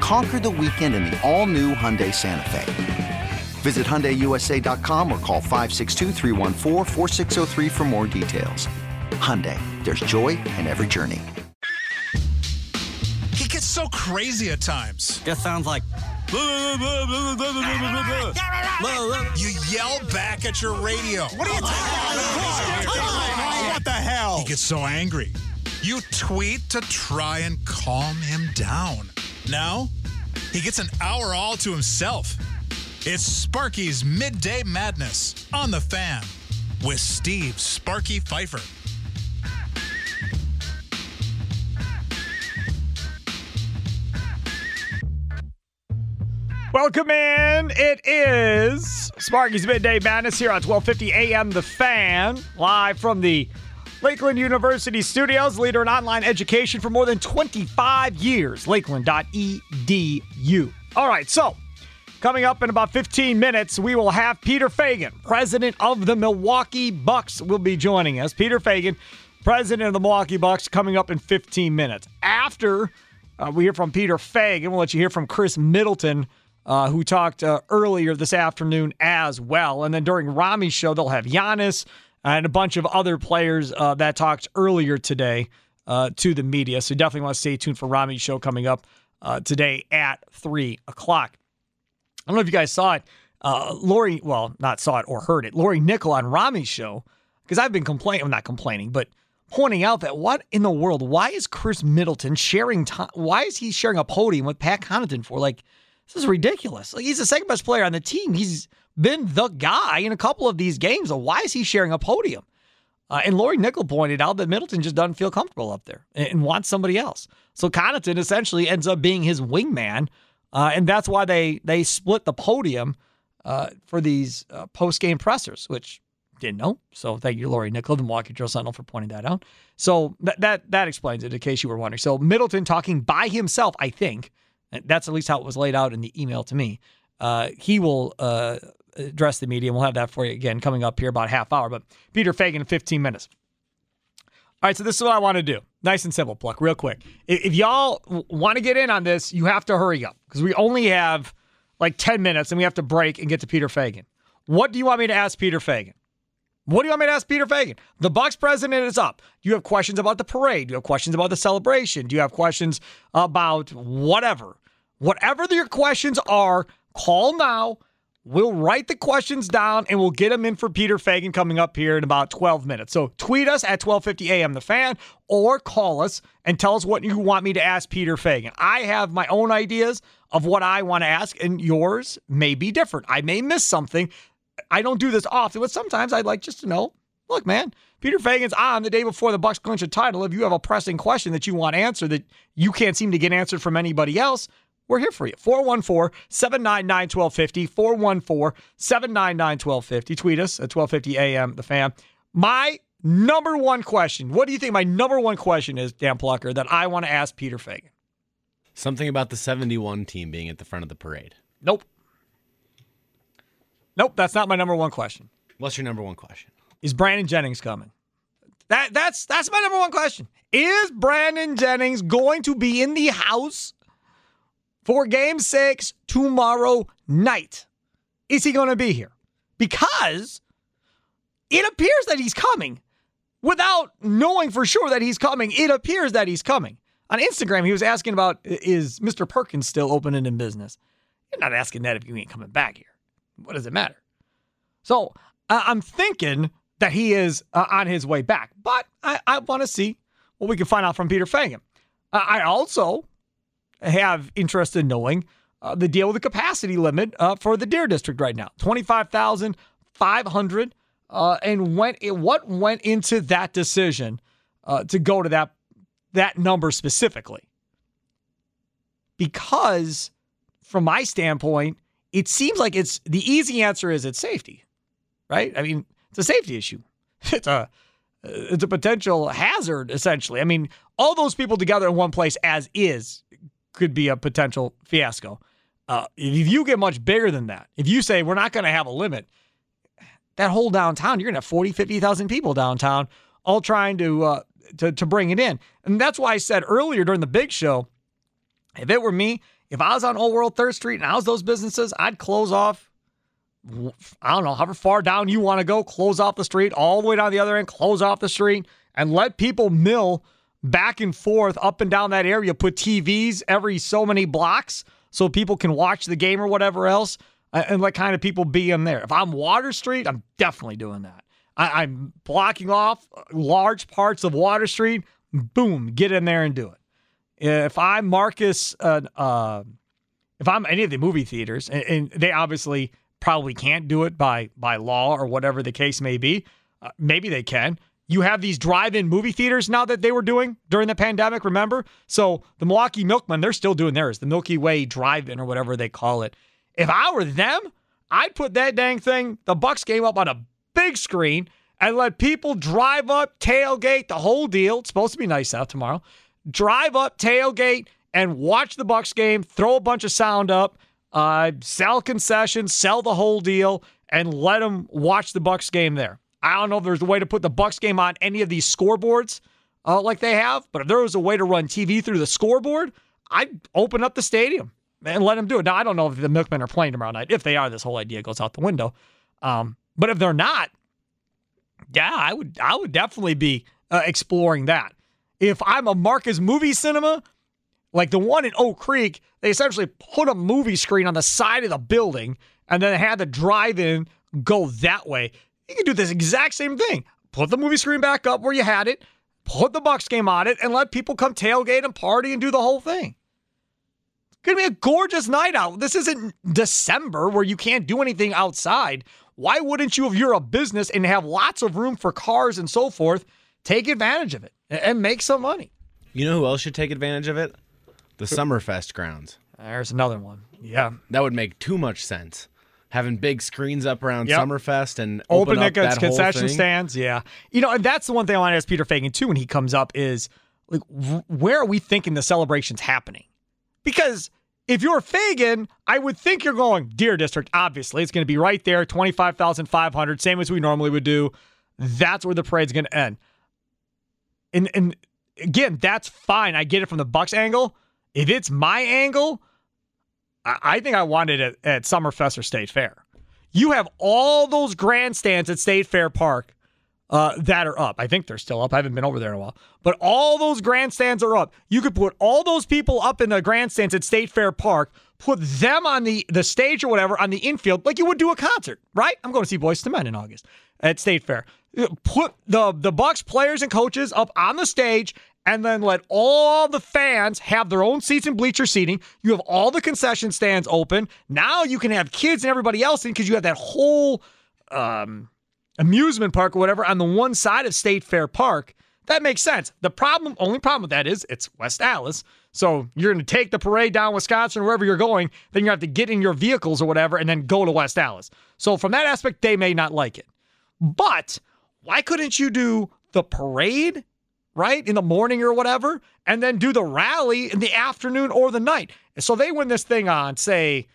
Conquer the weekend in the all-new Hyundai Santa Fe. Visit HyundaiUSA.com or call 562-314-4603 for more details. Hyundai, there's joy in every journey. He gets so crazy at times. Just sounds like... You yell back at your radio. What are you talking about? What the hell? He gets so angry. You tweet to try and calm him down. Now, he gets an hour all to himself. It's Sparky's Midday Madness on The Fan with Steve Sparky Pfeiffer. Welcome in. It is Sparky's Midday Madness here on 1250 AM The Fan, live from the Lakeland University Studios, leader in online education for more than 25 years, lakeland.edu. All right, so coming up in about 15 minutes, we will have Peter Feigin, president of the Milwaukee Bucks, will be joining us. Peter Feigin, president of the Milwaukee Bucks, coming up in 15 minutes. After we hear from Peter Feigin, we'll let you hear from Chris Middleton, who talked earlier this afternoon as well. And then during Ramie's show, they'll have Giannis and a bunch of other players that talked earlier today to the media. So definitely want to stay tuned for Ramie's show coming up today at 3 o'clock. I don't know if you guys saw it. Lori Nickel on Ramie's show, because I've been pointing out that what in the world, why is Chris Middleton sharing a podium with Pat Connaughton for? Like, this is ridiculous. Like, he's the second best player on the team. He's been the guy in a couple of these games. So why is he sharing a podium? And Lori Nickel pointed out that Middleton just doesn't feel comfortable up there and wants somebody else. So Connaughton essentially ends up being his wingman, and that's why they split the podium for these post-game pressers, which didn't know. So thank you, Lori Nickel, the Milwaukee Journal, for pointing that out. So that explains it, in case you were wondering. So Middleton talking by himself, I think. That's at least how it was laid out in the email to me. He will... address the media, and we'll have that for you again coming up here about a half hour. But Peter Feigin in 15 minutes. All right, so this is what I want to do. Nice and simple, Pluck, real quick. If y'all want to get in on this, you have to hurry up, because we only have like 10 minutes, and we have to break and get to Peter Feigin. What do you want me to ask Peter Feigin? The Bucks president is up. Do you have questions about the parade? Do you have questions about the celebration? Do you have questions about whatever? Whatever your questions are, call now. We'll write the questions down, and we'll get them in for Peter Feigin coming up here in about 12 minutes. So tweet us at 1250 AM The Fan, or call us and tell us what you want me to ask Peter Feigin. I have my own ideas of what I want to ask, and yours may be different. I may miss something. I don't do this often, but sometimes I'd like just to know, look, man, Peter Feigin's on the day before the Bucks clinch a title. If you have a pressing question that you want answered that you can't seem to get answered from anybody else, we're here for you. 414-799-1250, 414-799-1250. Tweet us at 1250 AM, The Fan. My number one question, what do you think my number one question is, Dan Plucker, that I want to ask Peter Feigin? Something about the 71 team being at the front of the parade. Nope, that's not my number one question. What's your number one question? Is Brandon Jennings coming? That's my number one question. Is Brandon Jennings going to be in the house for Game 6 tomorrow night? Is he going to be here? Because it appears that he's coming. Without knowing for sure that he's coming, it appears that he's coming. On Instagram, he was asking about, is Mr. Perkins still open and in business? You're not asking that if you ain't coming back here. What does it matter? So I'm thinking that he is on his way back. But I want to see what we can find out from Peter Feigin. I also have interest in knowing the deal with the capacity limit for the Deer District right now, 25,500, and what went into that decision to go to that number specifically. Because from my standpoint, it seems like it's the easy answer is it's safety, right? I mean, it's a safety issue. It's a potential hazard, essentially. I mean, all those people together in one place as is could be a potential fiasco. If you get much bigger than that, if you say we're not going to have a limit, that whole downtown, you're going to have 40, 50,000 people downtown all trying to bring it in. And that's why I said earlier during the big show, if it were me, if I was on Old World 3rd Street and I was those businesses, I'd close off, I don't know, however far down you want to go, close off the street, all the way down the other end, close off the street, and let people mill back and forth up and down that area. Put TVs every so many blocks so people can watch the game or whatever else, and let kind of people be in there. If I'm Water Street, I'm definitely doing that. I'm blocking off large parts of Water Street. Boom, get in there and do it. If I'm Marques, if I'm any of the movie theaters, and they obviously probably can't do it by law or whatever the case may be, maybe they can. You have these drive-in movie theaters now that they were doing during the pandemic, remember? So the Milwaukee Milkmen, they're still doing theirs, the Milky Way drive-in or whatever they call it. If I were them, I'd put that dang thing, the Bucks game, up on a big screen and let people drive up, tailgate, the whole deal. It's supposed to be nice out tomorrow. Drive up, tailgate, and watch the Bucks game, throw a bunch of sound up, sell concessions, sell the whole deal, and let them watch the Bucks game there. I don't know if there's a way to put the Bucks game on any of these scoreboards like they have, but if there was a way to run TV through the scoreboard, I'd open up the stadium and let them do it. Now, I don't know if the Milkmen are playing tomorrow night. If they are, this whole idea goes out the window. But if they're not, yeah, I would definitely be exploring that. If I'm a Marques movie cinema, like the one in Oak Creek, they essentially put a movie screen on the side of the building and then had the drive-in go that way. You can do this exact same thing. Put the movie screen back up where you had it, put the Bucks game on it, and let people come tailgate and party and do the whole thing. It's going to be a gorgeous night out. This isn't December where you can't do anything outside. Why wouldn't you, if you're a business and have lots of room for cars and so forth, take advantage of it and make some money? You know who else should take advantage of it? The Summerfest grounds. There's another one. Yeah. That would make too much sense. Having big screens up around Summerfest and open up that concession stands. Yeah. You know, and that's the one thing I want to ask Peter Feigin too when he comes up is, like, where are we thinking the celebration's happening? Because if you're Feigin, I would think you're going Deer District, obviously. It's going to be right there, 25,500, same as we normally would do. That's where the parade's going to end. And again, that's fine. I get it from the Bucks angle. If it's my angle, I think I want it at Summerfest or State Fair. You have all those grandstands at State Fair Park that are up. I think they're still up. I haven't been over there in a while. But all those grandstands are up. You could put all those people up in the grandstands at State Fair Park, put them on the stage or whatever on the infield like you would do a concert, right? I'm going to see Boyz II Men in August at State Fair. Put the Bucks players and coaches up on the stage and then let all the fans have their own seats and bleacher seating. You have all the concession stands open. Now you can have kids and everybody else in because you have that whole amusement park or whatever on the one side of State Fair Park. That makes sense. The only problem with that is it's West Allis. So you're going to take the parade down Wisconsin, wherever you're going. Then you have to get in your vehicles or whatever and then go to West Allis. So from that aspect, they may not like it. But why couldn't you do the parade, right, in the morning or whatever, and then do the rally in the afternoon or the night? And so they win this thing on, say,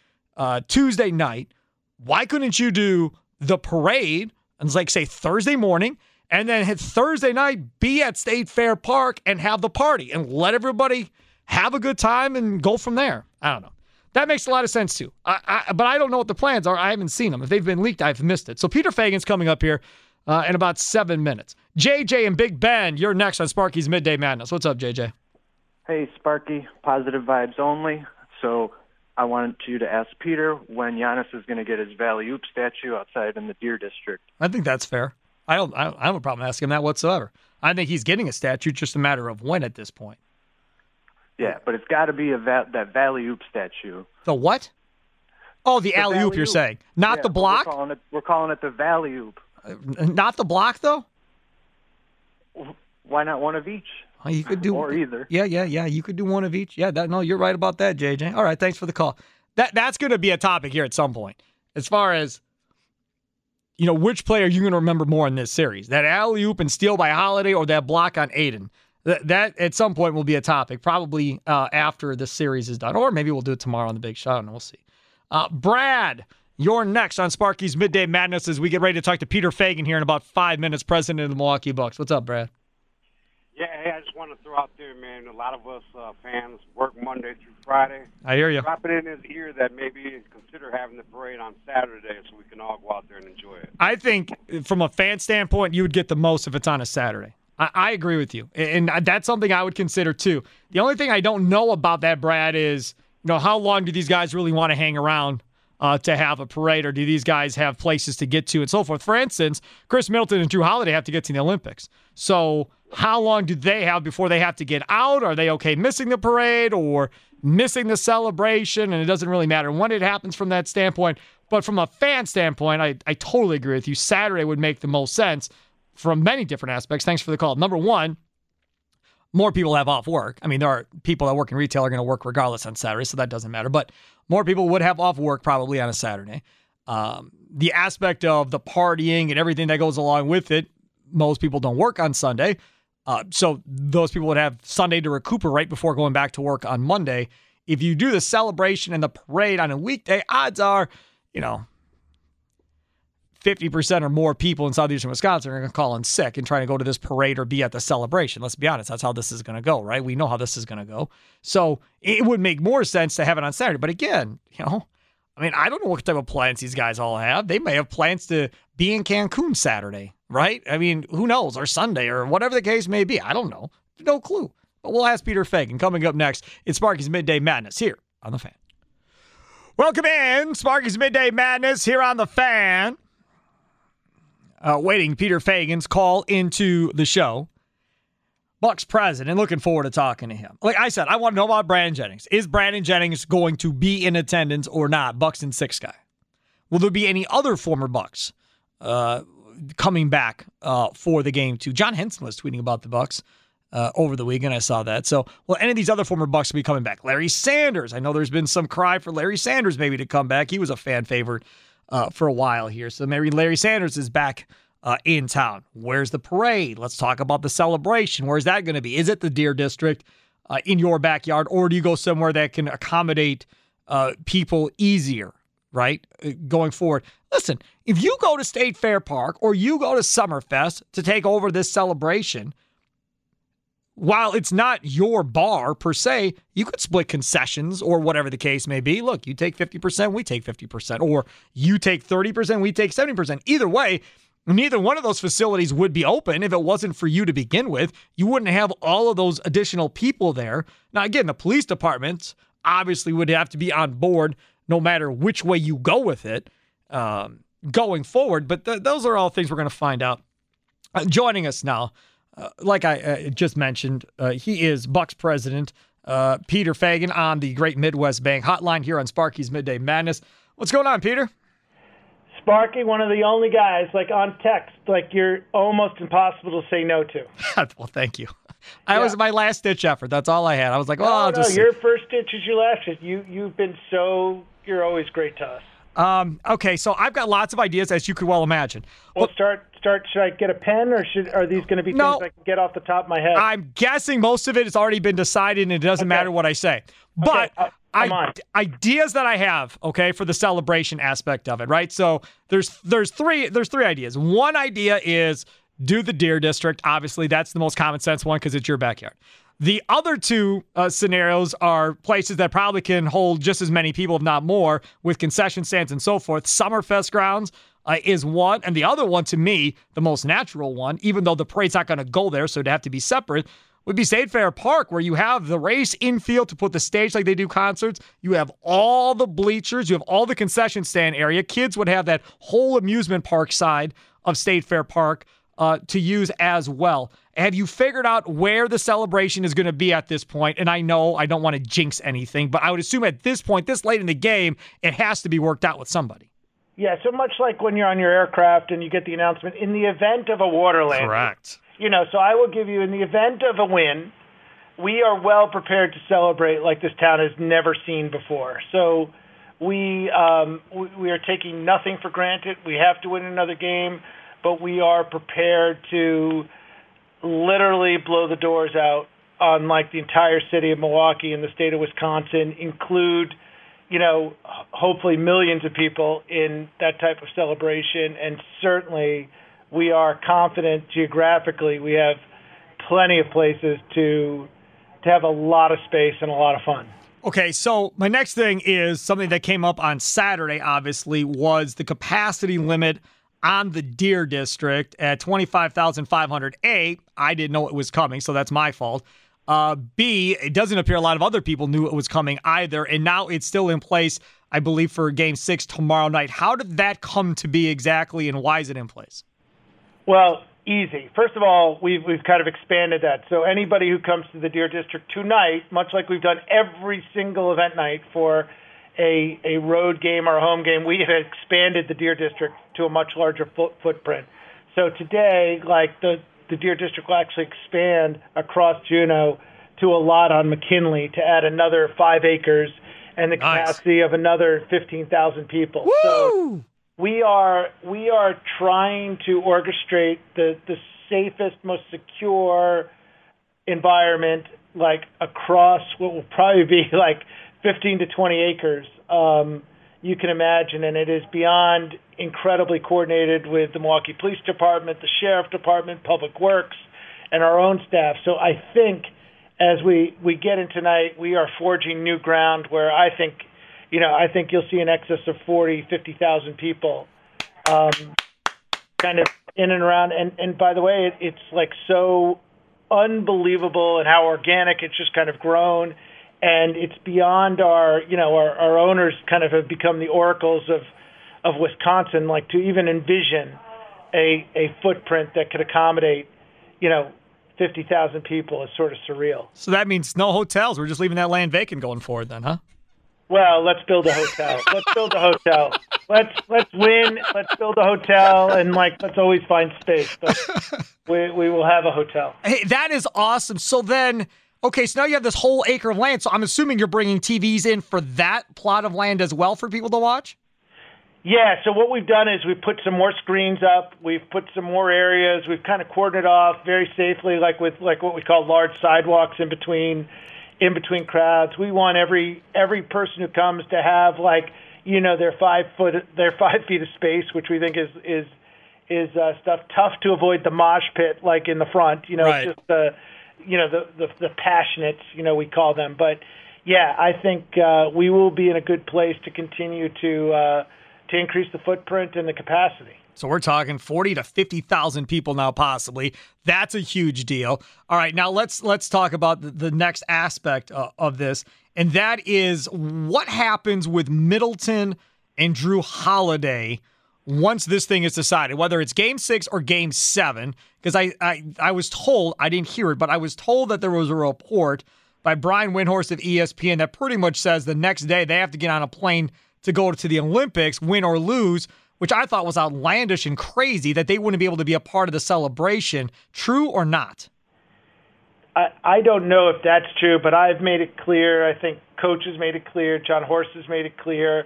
Tuesday night. Why couldn't you do the parade and, like, say, Thursday morning, and then hit Thursday night, be at State Fair Park and have the party and let everybody have a good time and go from there? I don't know. That makes a lot of sense, too. But I don't know what the plans are. I haven't seen them. If they've been leaked, I've missed it. So Peter Feigin's coming up here in about 7 minutes. JJ and Big Ben, you're next on Sparky's Midday Madness. What's up, JJ? Hey, Sparky. Positive vibes only. So I wanted you to ask Peter when Giannis is going to get his Valley Oop statue outside in the Deer District. I think that's fair. I have a problem asking him that whatsoever. I think he's getting a statue, just a matter of when at this point. Yeah, but it's got to be that alley-oop statue. The what? Oh, the alley-oop you're saying. Not the block? We're calling it the alley-oop. Not the block, though? Why not one of each? Oh, you could do or either. Yeah. You could do one of each. Yeah, you're right about that, JJ. All right, thanks for the call. That's going to be a topic here at some point. As far as, which player are you going to remember more in this series? That alley-oop and steal by Holiday or that block on Aiden? That at some point will be a topic, probably after this series is done. Or maybe we'll do it tomorrow on The Big Shot, and we'll see. Brad, you're next on Sparky's Midday Madness as we get ready to talk to Peter Feigin here in about 5 minutes, president of the Milwaukee Bucks. What's up, Brad? Yeah, hey, I just want to throw out there, man, a lot of us fans work Monday through Friday. I hear you. Drop it in his ear that maybe consider having the parade on Saturday so we can all go out there and enjoy it. I think from a fan standpoint, you would get the most if it's on a Saturday. I agree with you, and that's something I would consider too. The only thing I don't know about that, Brad, is how long do these guys really want to hang around to have a parade, or do these guys have places to get to and so forth? For instance, Chris Middleton and Jrue Holiday have to get to the Olympics. So how long do they have before they have to get out? Are they okay missing the parade or missing the celebration? And it doesn't really matter when it happens from that standpoint. But from a fan standpoint, I totally agree with you. Saturday would make the most sense from many different aspects. Thanks for the call. Number one, more people have off work. I mean, there are people that work in retail are going to work regardless on Saturday, so that doesn't matter. But more people would have off work probably on a Saturday. The aspect of the partying and everything that goes along with it, most people don't work on Sunday. So those people would have Sunday to recuperate before going back to work on Monday. If you do the celebration and the parade on a weekday, odds are, 50% or more people in southeastern Wisconsin are going to call in sick and try to go to this parade or be at the celebration. Let's be honest. That's how this is going to go, right? We know how this is going to go. So it would make more sense to have it on Saturday. But again, I don't know what type of plans these guys all have. They may have plans to be in Cancun Saturday, right? I mean, who knows? Or Sunday or whatever the case may be. I don't know. No clue. But we'll ask Peter Feigin. Coming up next, it's Sparky's Midday Madness here on The Fan. Welcome in, Sparky's Midday Madness here on The Fan. Waiting Peter Feigin's call into the show. Bucks president, looking forward to talking to him. Like I said, I want to know about Brandon Jennings. Is Brandon Jennings going to be in attendance or not? Bucks and six guy. Will there be any other former Bucks coming back for the game too? John Henson was tweeting about the Bucks over the weekend. I saw that. So will any of these other former Bucks be coming back? Larry Sanders. I know there's been some cry for Larry Sanders maybe to come back. He was a fan favorite for a while here. So maybe Larry Sanders is back in town. Where's the parade? Let's talk about the celebration. Where's that going to be? Is it the Deer District in your backyard, or do you go somewhere that can accommodate people easier, right, going forward? Listen, if you go to State Fair Park or you go to Summerfest to take over this celebration, while it's not your bar per se, you could split concessions or whatever the case may be. Look, you take 50%, we take 50%, or you take 30%, we take 70%. Either way, neither one of those facilities would be open if it wasn't for you to begin with. You wouldn't have all of those additional people there. Now, again, the police departments obviously would have to be on board no matter which way you go with it going forward. But those are all things we're going to find out. Joining us now, like I just mentioned, he is Bucks president, Peter Feigin, on the Great Midwest Bank hotline here on Sparky's Midday Madness. What's going on, Peter? Sparky, one of the only guys, like on text, like you're almost impossible to say no to. Well, thank you. That was my last-ditch effort. That's all I had. I was like, your first ditch is your last ditch. You've been so – you're always great to us. Okay, so I've got lots of ideas, as you could well imagine. Well, start. Should I get a pen, or are these going to be things I can get off the top of my head? I'm guessing most of it has already been decided, and it doesn't matter what I say. But ideas that I have, okay, for the celebration aspect of it, right? So there's three ideas. One idea is do the Deer District. Obviously, that's the most common sense one because it's your backyard. The other two scenarios are places that probably can hold just as many people, if not more, with concession stands and so forth. Summerfest grounds is one. And the other one, to me, the most natural one, even though the parade's not going to go there, so it'd have to be separate, would be State Fair Park, where you have the race infield to put the stage like they do concerts. You have all the bleachers. You have all the concession stand area. Kids would have that whole amusement park side of State Fair Park to use as well. Have you figured out where the celebration is going to be at this point? And I know I don't want to jinx anything, but I would assume at this point, this late in the game, it has to be worked out with somebody. Yeah, so much like when you're on your aircraft and you get the announcement, in the event of a water landing. Correct. You know, so I will give you, in the event of a win, we are well prepared to celebrate like this town has never seen before. So we are taking nothing for granted. We have to win another game, but we are prepared to literally blow the doors out on like the entire city of Milwaukee and the state of Wisconsin, include, you know, hopefully millions of people in that type of celebration. And certainly we are confident geographically. We have plenty of places to have a lot of space and a lot of fun. Okay, so my next thing is something that came up on Saturday, obviously, was the capacity limit on the Deer District at 25,500. A, I didn't know it was coming, so that's my fault. B, it doesn't appear a lot of other people knew it was coming either, and now it's still in place, I believe, for Game 6 tomorrow night. How did that come to be exactly, and why is it in place? Well, easy. First of all, we've kind of expanded that. So anybody who comes to the Deer District tonight, much like we've done every single event night for a road game or a home game, we have expanded the Deer District to a much larger footprint. So today, like the Deer District will actually expand across Juneau to a lot on McKinley to add another 5 acres and the capacity of another 15,000 people. Woo! So We are trying to orchestrate the safest, most secure environment, like across what will probably be like 15 to 20 acres, you can imagine. And it is beyond incredibly coordinated with the Milwaukee Police Department, the Sheriff Department, Public Works, and our own staff. So I think as we get in tonight, we are forging new ground where I think, you know, I think you'll see an excess of 40,000, 50,000 people kind of in and around. And by the way, it's like so unbelievable and how organic it's just kind of grown. And it's beyond our, you know, our owners kind of have become the oracles of Wisconsin, like to even envision a footprint that could accommodate, you know, 50,000 people is sort of surreal. So that means no hotels. We're just leaving that land vacant going forward then, huh? Well, let's build a hotel. Let's win. Let's build a hotel, and like let's always find space. But we will have a hotel. Hey, that is awesome. So then, okay, so now you have this whole acre of land. So I'm assuming you're bringing TVs in for that plot of land as well for people to watch. Yeah. So what we've done is we've put some more screens up. We've put some more areas. We've kind of cordoned it off very safely, like with like what we call large sidewalks in between crowds. We want every person who comes to have like, you know, their 5 feet of space, which we think is stuff tough to avoid the mosh pit, like in the front, you know, right. Just the passionates, you know, we call them. But yeah, I think, we will be in a good place to continue to increase the footprint and the capacity. So we're talking 40 to 50,000 people now, possibly. That's a huge deal. All right, now let's talk about the next aspect of this, and that is what happens with Middleton and Jrue Holiday once this thing is decided, whether it's Game 6 or Game 7, because I was told, I didn't hear it, but I was told that there was a report by Brian Windhorst of ESPN that pretty much says the next day they have to get on a plane to go to the Olympics, win or lose, which I thought was outlandish and crazy that they wouldn't be able to be a part of the celebration. True or not? I don't know if that's true, but I've made it clear. I think Coach has made it clear. John Horst has made it clear.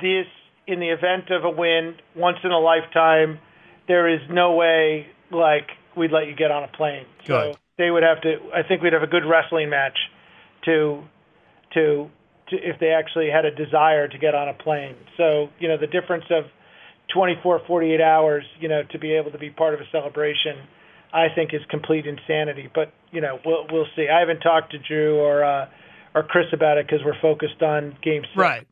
This, in the event of a win, once in a lifetime, there is no way, like, we'd let you get on a plane. Good. So they would have to – I think we'd have a good wrestling match to if they actually had a desire to get on a plane. So, you know, the difference of 24, 48 hours, you know, to be able to be part of a celebration, I think is complete insanity. But, you know, we'll see. I haven't talked to Jrue or Chris about it because we're focused on Game 6. Right.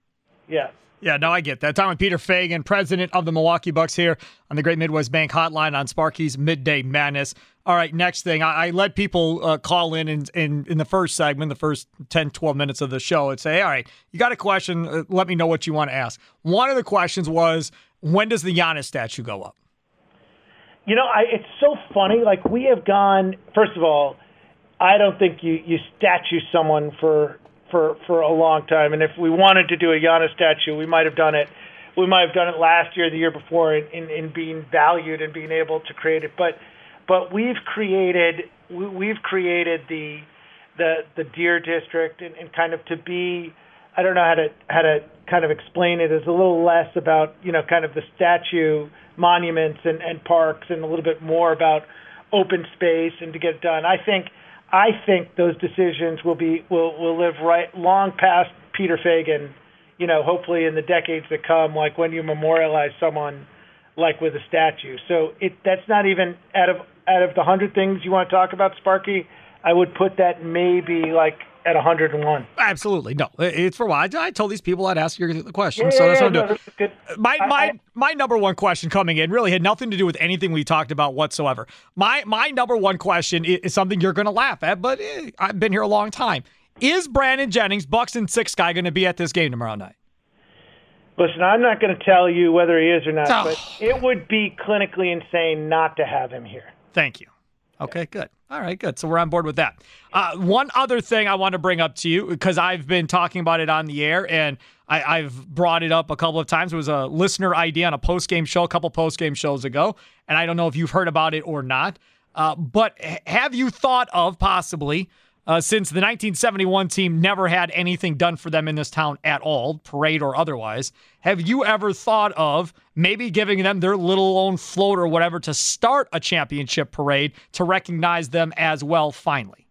Yeah. Yeah, no, I get that. Time with Peter Feigin, president of the Milwaukee Bucks, here on the Great Midwest Bank Hotline on Sparky's Midday Madness. All right, next thing. I let people call in the first segment, the first 10, 12 minutes of the show, and say, all right, you got a question, let me know what you want to ask. One of the questions was, when does the Giannis statue go up? You know, it's so funny. Like, we have gone, first of all, I don't think you statue someone for a long time. And if we wanted to do a Giannis statue, we might have done it. We might have done it last year, the year before, in being valued and being able to create it. But we've created the Deer District and kind of to be, I don't know how to kind of explain it, is a little less about, you know, kind of the statue monuments and parks and a little bit more about open space and to get it done. I think those decisions will live right long past Peter Feigin, you know, hopefully in the decades that come, like when you memorialize someone like with a statue. So that's not even out of the 100 things you want to talk about, Sparky, I would put that maybe like at 101. Absolutely. No, it's for a while. I told these people I'd ask you the question. So that's what I'm doing. My number one question coming in really had nothing to do with anything we talked about whatsoever. My number one question is something you're going to laugh at, but I've been here a long time. Is Brandon Jennings, Bucks and six guy, going to be at this game tomorrow night? Listen, I'm not going to tell you whether he is or not, but it would be clinically insane not to have him here. Thank you. Okay, good. All right, good. So we're on board with that. One other thing I want to bring up to you, because I've been talking about it on the air, and I've brought it up a couple of times. It was a listener idea on a post-game show, a couple post-game shows ago, and I don't know if you've heard about it or not, but have you thought of possibly, since the 1971 team never had anything done for them in this town at all, parade or otherwise, have you ever thought of maybe giving them their little own float or whatever to start a championship parade to recognize them as well finally?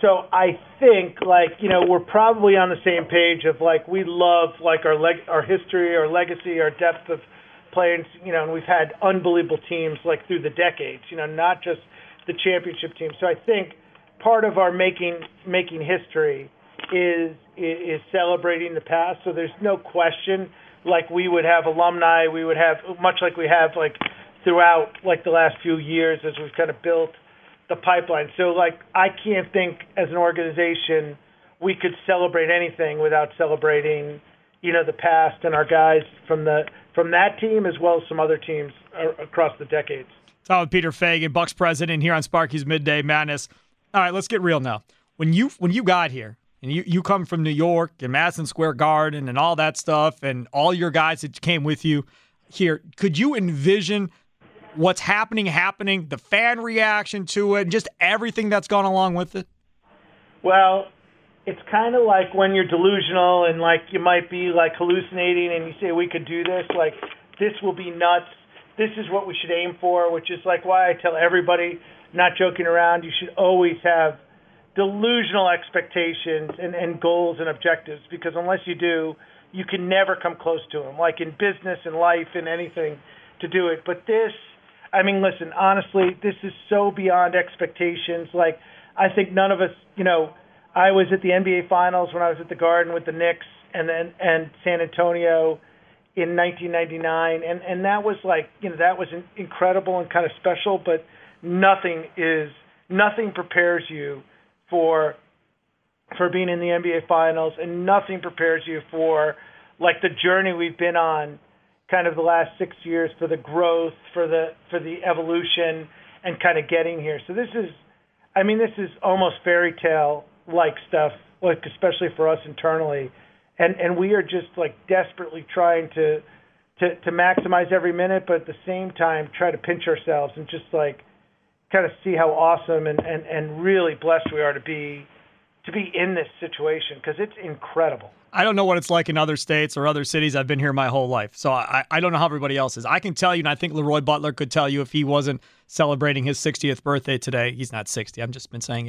So I think, like, you know, we're probably on the same page of, like, we love, like, our history, our legacy, our depth of players, you know, and we've had unbelievable teams, like, through the decades, you know, not just the championship team. So I think part of our making history is celebrating the past. So there's no question, like, we would have alumni, we would have, much like we have, like, throughout, like, the last few years as we've kind of built the pipeline. So, like, I can't think as an organization we could celebrate anything without celebrating, you know, the past and our guys from that team as well as some other teams across the decades. Talking with Peter Feigin, Bucks president, here on Sparky's Midday Madness. All right, let's get real now. When you got here, and you come from New York and Madison Square Garden and all that stuff, and all your guys that came with you here, could you envision what's happening, the fan reaction to it, and just everything that's gone along with it? Well, it's kind of like when you're delusional and, like, you might be, like, hallucinating and you say, we could do this. Like, this will be nuts. This is what we should aim for, which is, like, why I tell everybody, not joking around, you should always have delusional expectations and goals and objectives, because unless you do, you can never come close to them, like in business and life and anything to do it. But this, I mean, listen, honestly, this is so beyond expectations. Like, I think none of us, you know, I was at the NBA Finals when I was at the Garden with the Knicks and San Antonio in 1999. And that was, like, you know, that was incredible and kind of special, but nothing prepares you for being in the NBA Finals, and nothing prepares you for, like, the journey we've been on kind of the last 6 years, for the growth, for the evolution, and kind of getting here. So this is almost fairy tale like stuff, like, especially for us internally. And we are just, like, desperately trying to maximize every minute, but at the same time try to pinch ourselves and just, like, kind of see how awesome and really blessed we are to be in this situation, because it's incredible. I don't know what it's like in other states or other cities. I've been here my whole life, so I don't know how everybody else is. I can tell you, and I think Leroy Butler could tell you if he wasn't celebrating his 60th birthday today. He's not 60. I've just been saying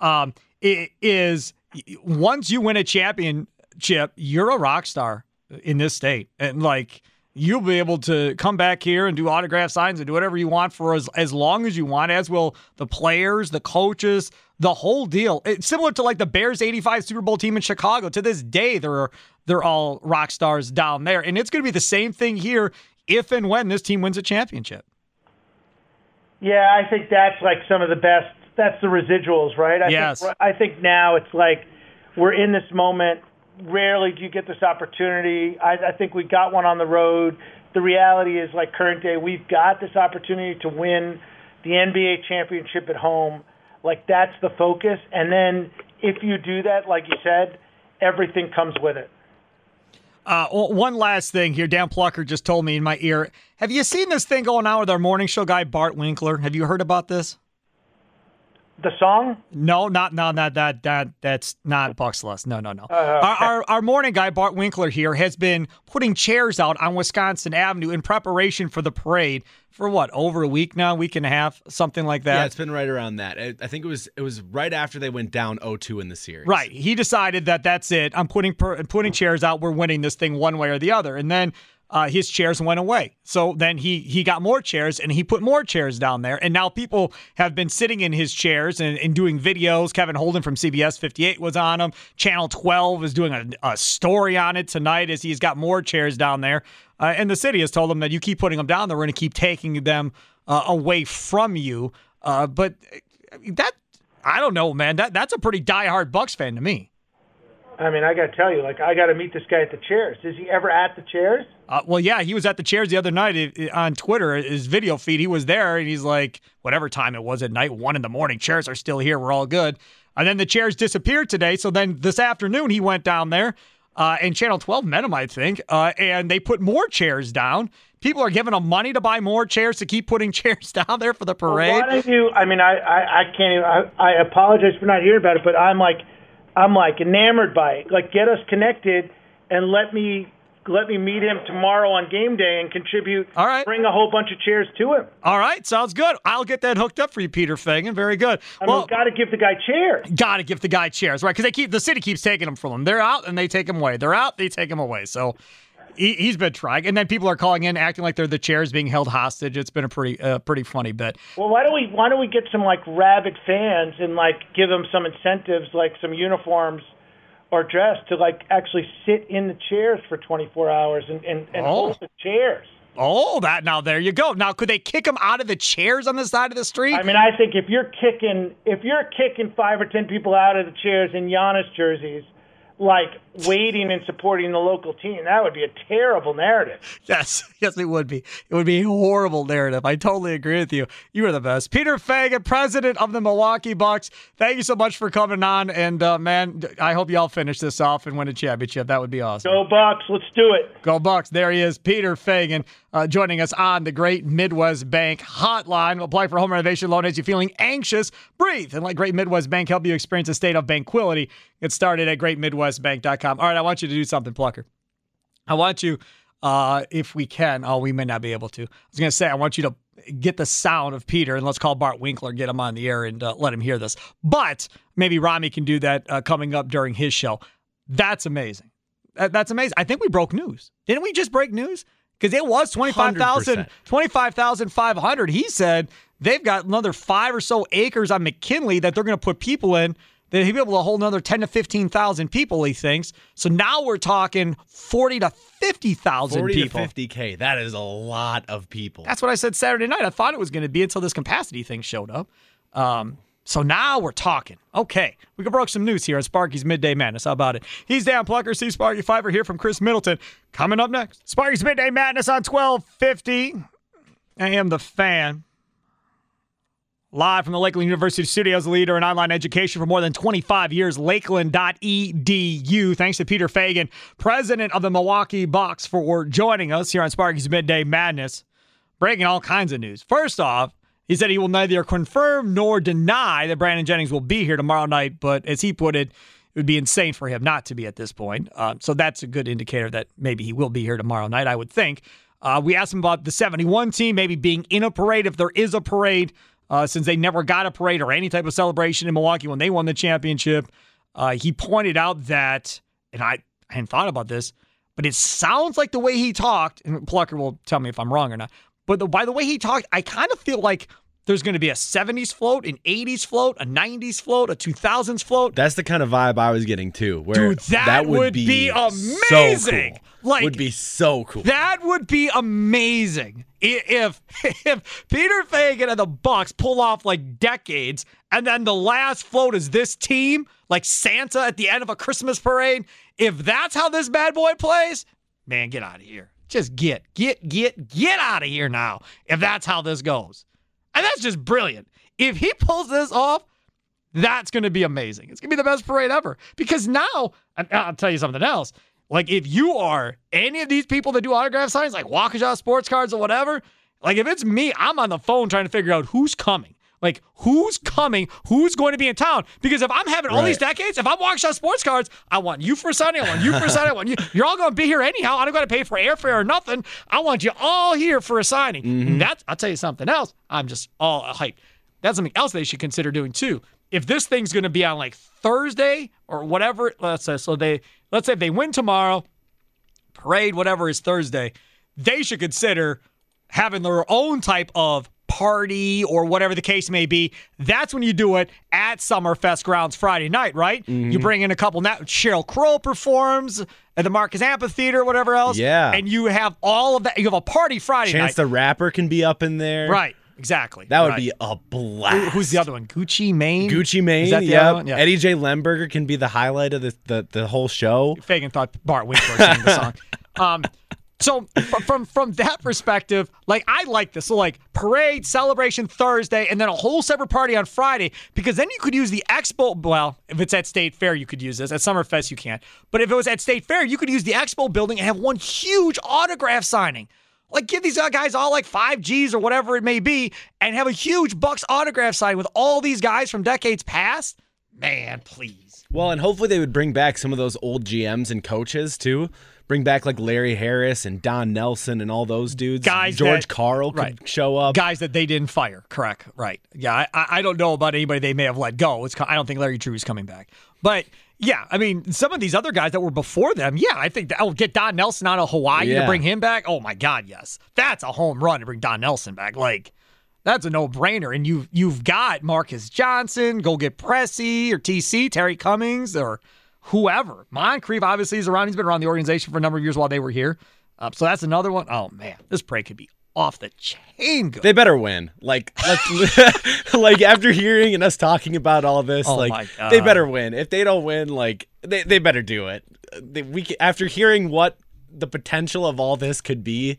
it. It is, once you win a championship, you're a rock star in this state. And, like, you'll be able to come back here and do autograph signs and do whatever you want for as long as you want, as will the players, the coaches, the whole deal. It's similar to, like, the Bears' 85 Super Bowl team in Chicago. To this day, they're all rock stars down there. And it's going to be the same thing here if and when this team wins a championship. Yeah, I think that's, like, some of the best. That's the residuals, right? I think now it's like we're in this moment. Rarely do you get this opportunity. I think we got one on the road. the reality is, like current day, we've got this opportunity to win the NBA championship at home. Like, that's the focus. And then if you do that, like you said, everything comes with it. One last thing here. Dan Plucker just told me in my ear, have you seen this thing going on with our morning show guy, Bart Winkler? Have you heard about this? The song? No, that's not Bucks Lust. No. Our morning guy, Bart Winkler here, has been putting chairs out on Wisconsin Avenue in preparation for the parade for what, over a week now, week and a half, something like that? Yeah, it's been right around that. I think it was right after they went down 0-2 in the series. Right. He decided that's it. I'm putting chairs out. We're winning this thing one way or the other. And then his chairs went away. So then he got more chairs, and he put more chairs down there. And now people have been sitting in his chairs and doing videos. Kevin Holden from CBS 58 was on him. Channel 12 is doing a story on it tonight as he's got more chairs down there. And the city has told him that you keep putting them down there, we're going to keep taking them away from you. But that, I don't know, man. That's a pretty diehard Bucks fan to me. I mean, I got to tell you, like, I got to meet this guy at the chairs. Is he ever at the chairs? Well, yeah, he was at the chairs the other night on Twitter. His video feed, he was there, and he's like, whatever time it was at night, 1 a.m, chairs are still here, we're all good. And then the chairs disappeared today, so then this afternoon he went down there, and Channel 12 met him, I think, and they put more chairs down. People are giving them money to buy more chairs to keep putting chairs down there for the parade. Well, why don't you, I mean, I can't even, I apologize for not hearing about it, but I'm enamored by it. Like, get us connected and let me meet him tomorrow on game day and contribute. All right. Bring a whole bunch of chairs to him. All right. Sounds good. I'll get that hooked up for you, Peter Feigin. Very good. Well, got to give the guy chairs. Got to give the guy chairs, right? Because the city keeps taking them from him. They're out, and they take them away. They're out, they take them away. So he's been trying. And then people are calling in, acting like they're the chairs being held hostage. It's been a pretty funny bit. Well, why don't we get some, like, rabid fans and, like, give them some incentives, like some uniforms or dress to, like, actually sit in the chairs for 24 hours and hold the chairs. Oh, that, now there you go. Now, could they kick them out of the chairs on the side of the street? I mean, I think if you're kicking 5 or 10 people out of the chairs in Giannis jerseys, like, waiting and supporting the local team, that would be a terrible narrative. Yes, it would be. It would be a horrible narrative. I totally agree with you. You are the best. Peter Feigin, president of the Milwaukee Bucks, thank you so much for coming on. And, man, I hope y'all finish this off and win a championship. That would be awesome. Go Bucks. Let's do it. Go Bucks. There he is, Peter Feigin, joining us on the Great Midwest Bank Hotline. Apply for home renovation loan as you're feeling anxious. Breathe and let Great Midwest Bank help you experience a state of tranquility. Get started at greatmidwestbank.com. All right, I want you to do something, Plucker. I want you, if we can, we may not be able to. I was going to say, I want you to get the sound of Peter, and let's call Bart Winkler, get him on the air, and let him hear this. But maybe Ramie can do that coming up during his show. That's amazing. That's amazing. I think we broke news. Didn't we just break news? Because it was 25,500. He said they've got another 5 or so acres on McKinley that they're going to put people in. That he'll be able to hold another 10,000 to 15,000 people, he thinks. So now we're talking 40,000 to 50,000 people. 40,000 to 50,000. That is a lot of people. That's what I said Saturday night. I thought it was going to be until this capacity thing showed up. So now we're talking. Okay. We broke some news here on Sparky's Midday Madness. How about it? He's Dan Plucker, Steve Sparky Pfeiffer here from Chris Middleton. Coming up next, Sparky's Midday Madness on 1250. I am the fan. Live from the Lakeland University studios, leader in online education for more than 25 years, lakeland.edu. Thanks to Peter Feigin, president of the Milwaukee Bucks, for joining us here on Sparky's Midday Madness, breaking all kinds of news. First off, he said he will neither confirm nor deny that Brandon Jennings will be here tomorrow night, but as he put it, it would be insane for him not to be at this point. So that's a good indicator that maybe he will be here tomorrow night, I would think. We asked him about the 71 team maybe being in a parade if there is a parade. Since they never got a parade or any type of celebration in Milwaukee when they won the championship, he pointed out that, and I hadn't thought about this, but it sounds like the way he talked, and Plucker will tell me if I'm wrong or not, but by the way he talked, I kind of feel like there's going to be a 70s float, an 80s float, a 90s float, a 2000s float. That's the kind of vibe I was getting, too. Where dude, that would be amazing. So cool. Like, would be so cool. That would be amazing if Peter Feigin and the Bucks pull off, like, decades, and then the last float is this team, like Santa at the end of a Christmas parade. If that's how this bad boy plays, man, get out of here. Just get out of here now if that's how this goes. And that's just brilliant. If he pulls this off, that's going to be amazing. It's going to be the best parade ever. Because now, I'll tell you something else. Like, if you are any of these people that do autograph signs, like Waukesha Sports Cards or whatever, like, if it's me, I'm on the phone trying to figure out who's coming. Like, who's coming? Who's going to be in town? Because if I'm having all these decades, if I'm Waukesha Sports Cards, I want you for Sunday. I want you for Sunday. I want you. You're all going to be here anyhow. I don't got to pay for airfare or nothing. I want you all here for a signing. Mm-hmm. And that's, I'll tell you something else. I'm just all hyped. That's something else they should consider doing, too. If this thing's going to be on, like, Thursday or whatever, let's say if they win tomorrow, parade, whatever is Thursday, they should consider having their own type of party or whatever the case may be. That's when you do it at Summerfest grounds Friday night, right? Mm-hmm. You bring in a couple. Now Sheryl Crow performs at the Marques Amphitheater or whatever else. Yeah. And you have all of that. You have a party Friday night. Chance the Rapper can be up in there. Right. Exactly. That would be a blast. Who's the other one? Gucci Mane. Is that the other one? Yeah. Eddie J. Lemberger can be the highlight of the whole show. Feigin thought Bart Winkler sang the song. So from that perspective, like, I like this. So, like, parade, celebration Thursday, and then a whole separate party on Friday, because then you could use the expo. Well, if it's at State Fair, you could use this. At Summerfest, you can't. But if it was at State Fair, you could use the expo building and have one huge autograph signing. Like, give these guys all, like, 5Gs or whatever it may be, and have a huge Bucks autograph sign with all these guys from decades past. Man, please. Well, and hopefully they would bring back some of those old GMs and coaches, too. Bring back, like, Larry Harris and Don Nelson and all those dudes. Guys George Karl could show up. Guys that they didn't fire, correct. Right. Yeah, I don't know about anybody they may have let go. I don't think Larry Drew is coming back. But... yeah, I mean, some of these other guys that were before them, yeah, I think that will get Don Nelson out of Hawaii to bring him back. Oh, my God, yes. That's a home run to bring Don Nelson back. Like, that's a no-brainer. And you've got Marques Johnson, go get Pressey or TC, Terry Cummings, or whoever. Moncrief, obviously, is around. He's been around the organization for a number of years while they were here. So that's another one. Oh, man, this break could be off the chain good. They better win. Like, let's, like, after hearing and us talking about all this, like, they better win. If they don't win, like, they better do it. After hearing what the potential of all this could be,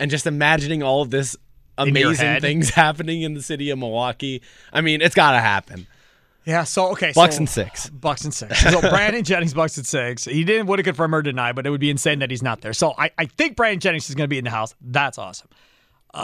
and just imagining all of this amazing things happening in the city of Milwaukee, I mean, it's got to happen. Yeah, so, okay. Bucks and six. So, Brandon Jennings, Bucks and 6. He didn't would have confirmed or denied, but it would be insane that he's not there. So, I think Brandon Jennings is going to be in the house. That's awesome.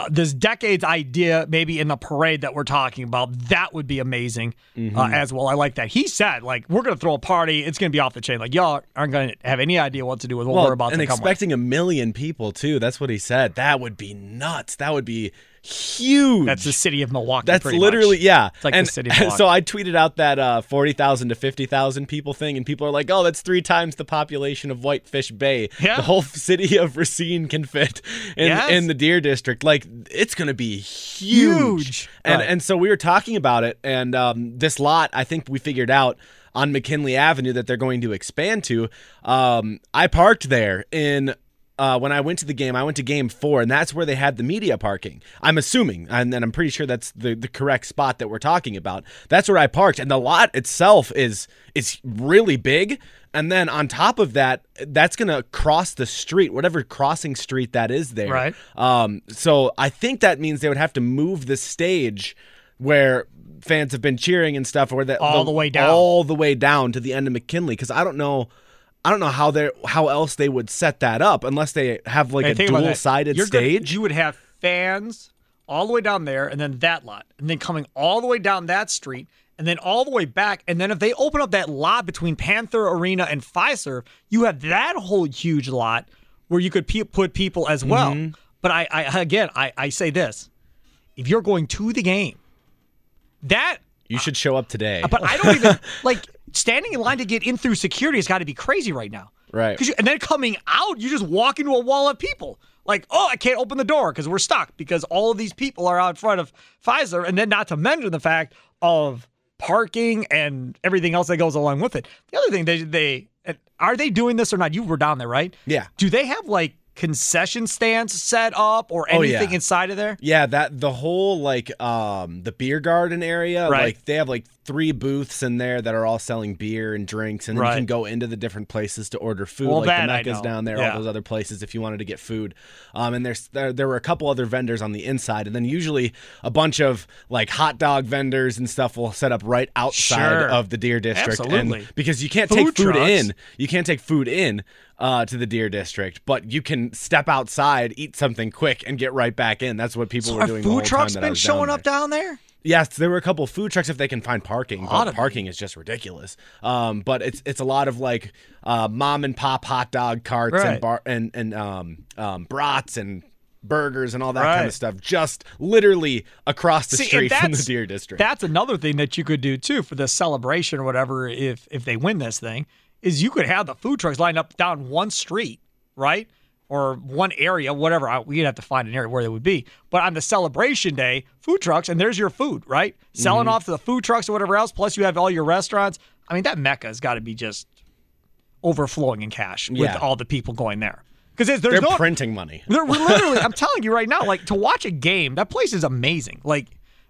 This decades idea, maybe in the parade that we're talking about, that would be amazing as well. I like that. He said, like, we're going to throw a party. It's going to be off the chain. Like, y'all aren't going to have any idea what to do with what we're about to come with. And expecting 1 million people, too. That's what he said. That would be nuts. That would be huge. That's the city of Milwaukee. That's literally much. Yeah. It's like the city of Milwaukee. So I tweeted out that 40,000 to 50,000 people thing, and people are like, "Oh, that's 3 times the population of Whitefish Bay." Yeah. The whole city of Racine can fit in the Deer District. Like, it's going to be huge. And so we were talking about it, and this lot, I think we figured out on McKinley Avenue that they're going to expand to. I parked there in. When I went to the game, I went to Game 4, and that's where they had the media parking. I'm assuming, and I'm pretty sure that's the correct spot that we're talking about. That's where I parked, and the lot itself is really big. And then on top of that, that's going to cross the street, whatever crossing street that is there. Right. So I think that means they would have to move the stage where fans have been cheering and stuff, or that all the way down to the end of McKinley, because I don't know how else they would set that up unless they have like a dual-sided stage. You would have fans all the way down there, and then that lot, and then coming all the way down that street, and then all the way back. And then if they open up that lot between Panther Arena and Fiserv, you have that whole huge lot where you could put people as well. Mm-hmm. But I say this: if you're going to the game, you should show up today. But I don't even like. Standing in line to get in through security has got to be crazy right now. Right. And then coming out, you just walk into a wall of people. Like, oh, I can't open the door because we're stuck because all of these people are out in front of Pfizer. And then not to mention the fact of parking and everything else that goes along with it. The other thing, they are they doing this or not? You were down there, right? Yeah. Do they have like concession stands set up or anything inside of there? Yeah, that the whole like the beer garden area, right. Like they have like 3 booths in there that are all selling beer and drinks, and then right. You can go into the different places to order food, well, like the Mecca's down there, all those other places if you wanted to get food. And there were a couple other vendors on the inside, and then usually a bunch of like hot dog vendors and stuff will set up right outside of the Deer District, and because you can't take food in, to the Deer District, but you can step outside, eat something quick, and get right back in. That's what people were doing. Food trucks been showing up down there. Yes, there were a couple of food trucks if they can find parking. But parking is just ridiculous. But it's a lot of like mom and pop hot dog carts and brats and burgers and all that kind of stuff, just literally across the street from the Deer District. That's another thing that you could do too for the celebration or whatever. If they win this thing, is you could have the food trucks lined up down one street, right? Or one area, whatever. We'd have to find an area where they would be. But on the celebration day, food trucks, and there's your food, right? Selling off to the food trucks or whatever else, plus you have all your restaurants. I mean, that Mecca's got to be just overflowing in cash with all the people going there. Because they're printing money. They're literally, I'm telling you right now, like to watch a game, that place is amazing. Like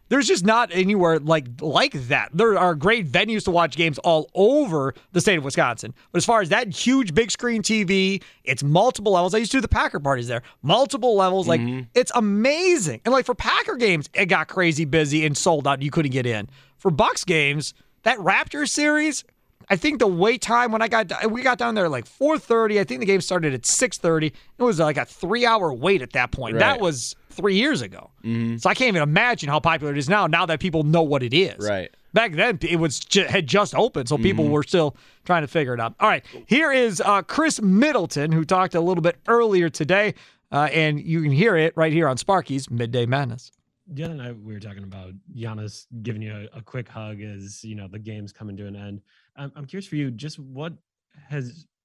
there's just not anywhere like that. There are great venues to watch games all over the state of Wisconsin. But as far as that huge big screen TV, it's multiple levels. I used to do the Packer parties there. Multiple levels. Like it's amazing. And like for Packer games, it got crazy busy and sold out. You couldn't get in. For Bucks games, that Raptors series, I think the wait time when we got down there at like 4:30. I think the game started at 6:30. It was like a 3-hour wait at that point. Right. That was 3 years ago. Mm-hmm. So I can't even imagine how popular it is now that people know what it is. Right. Back then, it had just opened, so people were still trying to figure it out. All right, here is Chris Middleton, who talked a little bit earlier today, and you can hear it right here on Sparky's Midday Madness. The other night we were talking about Giannis giving you a quick hug as, you know, the game's coming to an end. I'm curious for you, just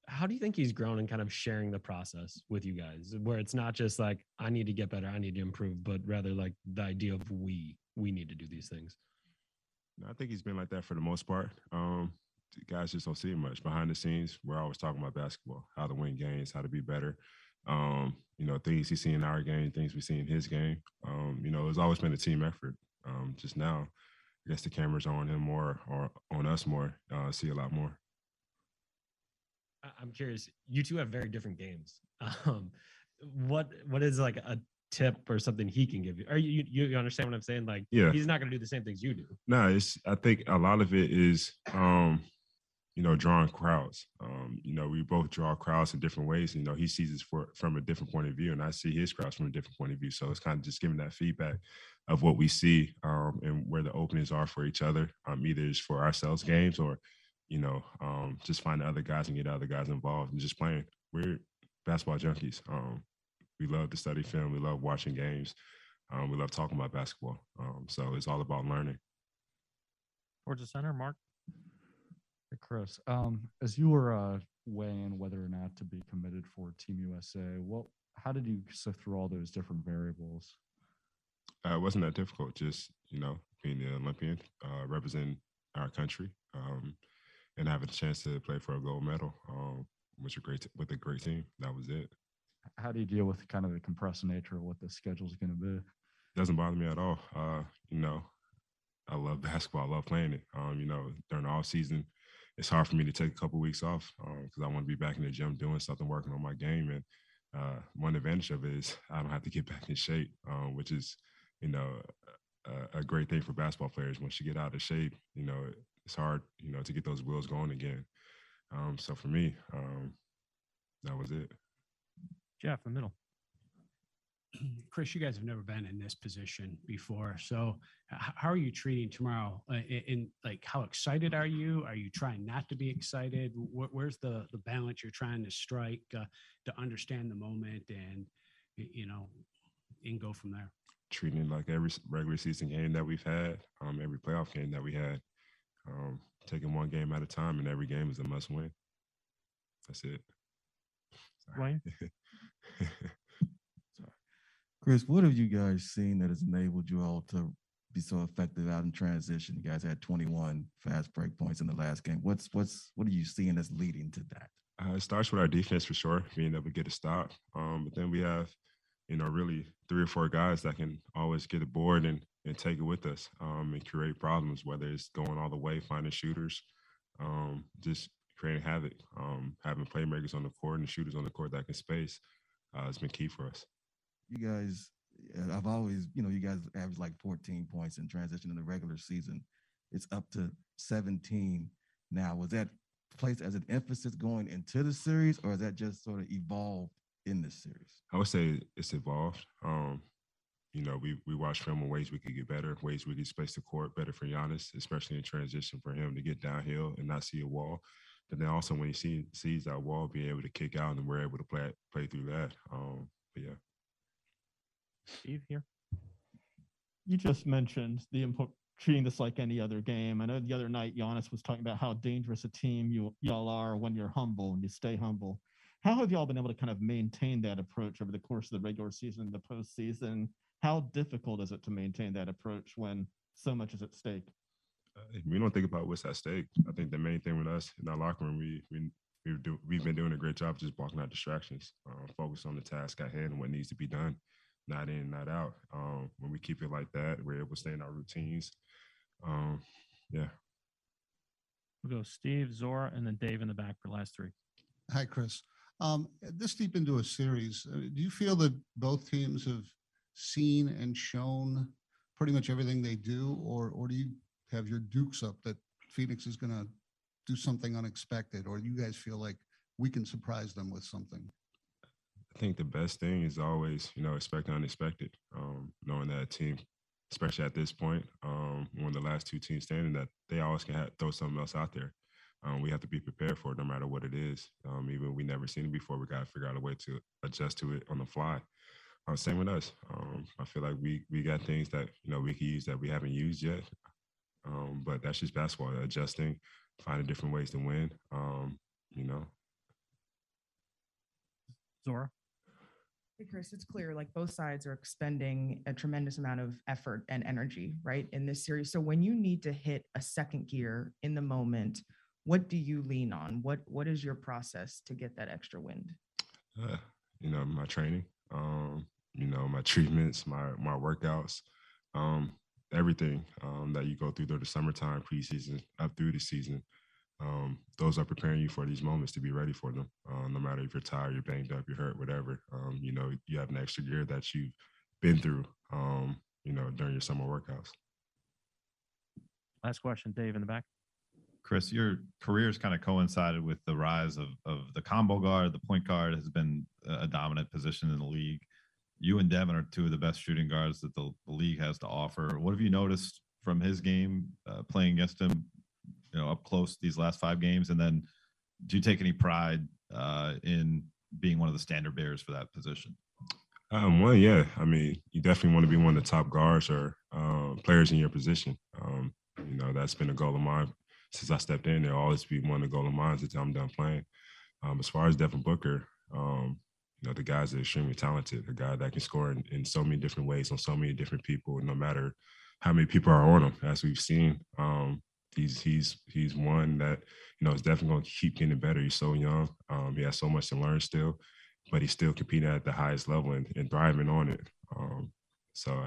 how do you think he's grown in kind of sharing the process with you guys, where it's not just like, I need to get better, I need to improve, but rather like the idea of we need to do these things? I think he's been like that for the most part. Guys just don't see it much. Behind the scenes, we're always talking about basketball, how to win games, how to be better. You know, things he's seen in our game, things we see in his game. You know, it's always been a team effort. Just now, I guess the cameras are on him more or on us more, see a lot more. I'm curious, you two have very different games. What is like a tip or something he can give you? Or you understand what I'm saying? Like, he's not going to do the same things you do. No, I think a lot of it is, you know, drawing crowds. You know, we both draw crowds in different ways. You know, he sees us from a different point of view, and I see his crowds from a different point of view. So it's kind of just giving that feedback of what we see and where the openings are for each other, either it's for ourselves games or, you know, just find the other guys and get other guys involved and just playing. We're basketball junkies. We love to study film. We love watching games. We love talking about basketball. So it's all about learning. Towards the center, Mark. Chris, as you were weighing in whether or not to be committed for Team USA, how did you sift through all those different variables? It wasn't that difficult, just, you know, being an Olympian, representing our country, and having a chance to play for a gold medal, with a great team. That was it. How do you deal with kind of the compressed nature of what the schedule is going to be? Doesn't bother me at all. You know, I love basketball. I love playing it. You know, during the off season, it's hard for me to take a couple of weeks off because I want to be back in the gym doing something, working on my game. And one advantage of it is I don't have to get back in shape, which is, you know, a great thing for basketball players. Once you get out of shape, you know, it's hard, you know, to get those wheels going again. So for me, that was it. Jeff, the middle. Chris, you guys have never been in this position before. So how are you treating tomorrow? And like, how excited are you? Are you trying not to be excited? Where's the balance you're trying to strike to understand the moment and, you know, and go from there? Treating it like every regular season game that we've had, every playoff game that we had, taking one game at a time, and every game is a must win. That's it. Sorry. Ryan? Chris, what have you guys seen that has enabled you all to be so effective out in transition? You guys had 21 fast break points in the last game. What are you seeing that's leading to that? It starts with our defense for sure, being able to get a stop. But then we have, really 3 or 4 guys that can always get aboard and take it with us and create problems, whether it's going all the way, finding shooters, just creating havoc, having playmakers on the court and shooters on the court that can space. It's been key for us. You guys, I've always, you guys average like 14 points in transition in the regular season. It's up to 17 now. Was that placed as an emphasis going into the series, or is that just sort of evolved in this series? I would say it's evolved. We watched film on ways we could get better, ways we could space the court better for Giannis, especially in transition for him to get downhill and not see a wall. But then also when he sees that wall, being able to kick out, and we're able to play through that. But yeah. Steve here. You just mentioned the treating this like any other game. I know the other night Giannis was talking about how dangerous a team y'all are when you're humble and you stay humble. How have y'all been able to kind of maintain that approach over the course of the regular season, the postseason? How difficult is it to maintain that approach when so much is at stake? We don't think about what's at stake. I think the main thing with us in our locker room, we've been doing a great job just blocking out distractions, focus on the task at hand and what needs to be done, not in, not out. When we keep it like that, we're able to stay in our routines. Yeah. We'll go Steve, Zora, and then Dave in the back for the last three. Hi, Chris. This deep into a series, do you feel that both teams have seen and shown pretty much everything they do, or do you have your dukes up that Phoenix is going to do something unexpected, or do you guys feel like we can surprise them with something? I think the best thing is always, expect the unexpected, knowing that a team, especially at this point, one of the last two teams standing, that they always can throw something else out there. We have to be prepared for it no matter what it is. Even if we never seen it before, we got to figure out a way to adjust to it on the fly. Same with us. I feel like we got things that we can use that we haven't used yet. But that's just basketball, adjusting, finding different ways to win. Zora? Hey, Chris, it's clear like both sides are expending a tremendous amount of effort and energy, right, in this series. So when you need to hit a second gear in the moment, what do you lean on? What is your process to get that extra wind? My training. My treatments, my workouts, everything that you go through the summertime, preseason, up through the season. Those are preparing you for these moments to be ready for them. No matter if you're tired, you're banged up, you're hurt, whatever. You have an extra gear that you've been through, during your summer workouts. Last question, Dave in the back. Chris, your career's kind of coincided with the rise of the combo guard. The point guard has been a dominant position in the league. You and Devin are two of the best shooting guards that the league has to offer. What have you noticed from his game, playing against him, up close these last 5 games? And then do you take any pride in being one of the standard bearers for that position? Yeah. I mean, you definitely want to be one of the top guards or players in your position. That's been a goal of mine. Since I stepped in, there'll always be one of the goal of mine until I'm done playing. As far as Devin Booker, the guys are extremely talented, a guy that can score in so many different ways on so many different people, no matter how many people are on him, as we've seen. He's one that, is definitely going to keep getting better. He's so young. He has so much to learn still, but he's still competing at the highest level and thriving on it. So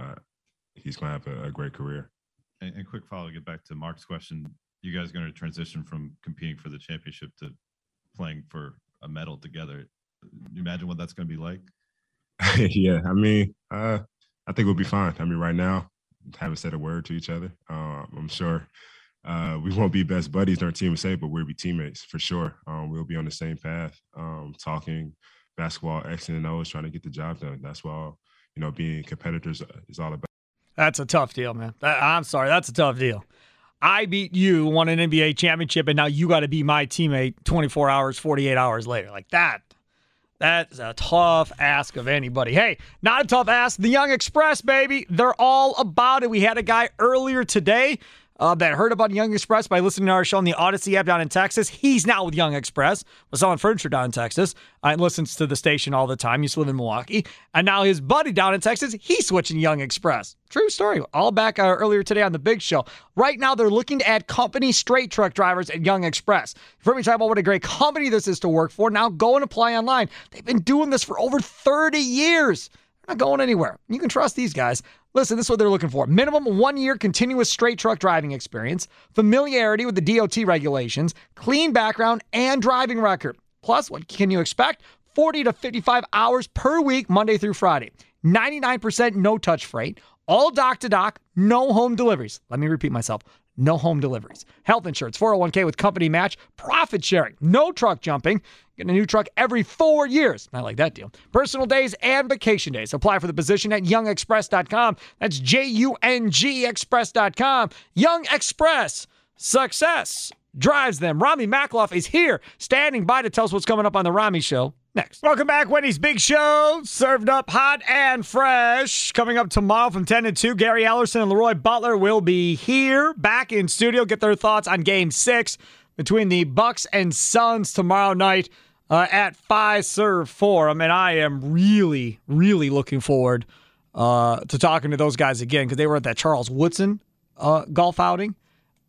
he's going to have a great career. And quick follow, get back to Mark's question. You guys are going to transition from competing for the championship to playing for a medal together. Can you imagine what that's going to be like? Yeah, I think we'll be fine. Right now, haven't said a word to each other. I'm sure we won't be best buddies during Team USA, but we'll be teammates for sure. We'll be on the same path, talking basketball, X and O's, trying to get the job done. That's why, being competitors is all about. That's a tough deal, man. I'm sorry. That's a tough deal. I beat you, won an NBA championship, and now you got to be my teammate 24 hours, 48 hours later. Like that. That's a tough ask of anybody. Hey, not a tough ask. The Jung Express, baby. They're all about it. We had a guy earlier today that heard about Jung Express by listening to our show on the Odyssey app down in Texas. He's now with Jung Express, was selling furniture down in Texas, and listens to the station all the time. Used to live in Milwaukee. And now his buddy down in Texas, he's switching Jung Express. True story. All back earlier today on The Big Show. Right now, they're looking to add company straight truck drivers at Jung Express. You've heard me talk about what a great company this is to work for. Now go and apply online. They've been doing this for over 30 years. They're not going anywhere. You can trust these guys. Listen, this is what they're looking for. Minimum 1 year continuous straight truck driving experience, familiarity with the DOT regulations, clean background, and driving record. Plus, what can you expect? 40 to 55 hours per week, Monday through Friday. 99% no-touch freight, all dock-to-dock, no home deliveries. Let me repeat myself. No home deliveries. Health insurance, 401k with company match, profit sharing, no truck jumping. Getting a new truck every 4 years. I like that deal. Personal days and vacation days. Apply for the position at youngexpress.com. That's J-U-N-G express.com. Jung Express. Success drives them. Ramie Makhlouf is here, standing by to tell us what's coming up on the Ramie Show next. Welcome back. Wendy's Big Show, served up hot and fresh. Coming up tomorrow from 10 to 2, Gary Ellerson and Leroy Butler will be here back in studio. Get their thoughts on Game 6 between the Bucks and Suns tomorrow night. At Fiserv Forum, and I am really, really looking forward to talking to those guys again because they were at that Charles Woodson golf outing,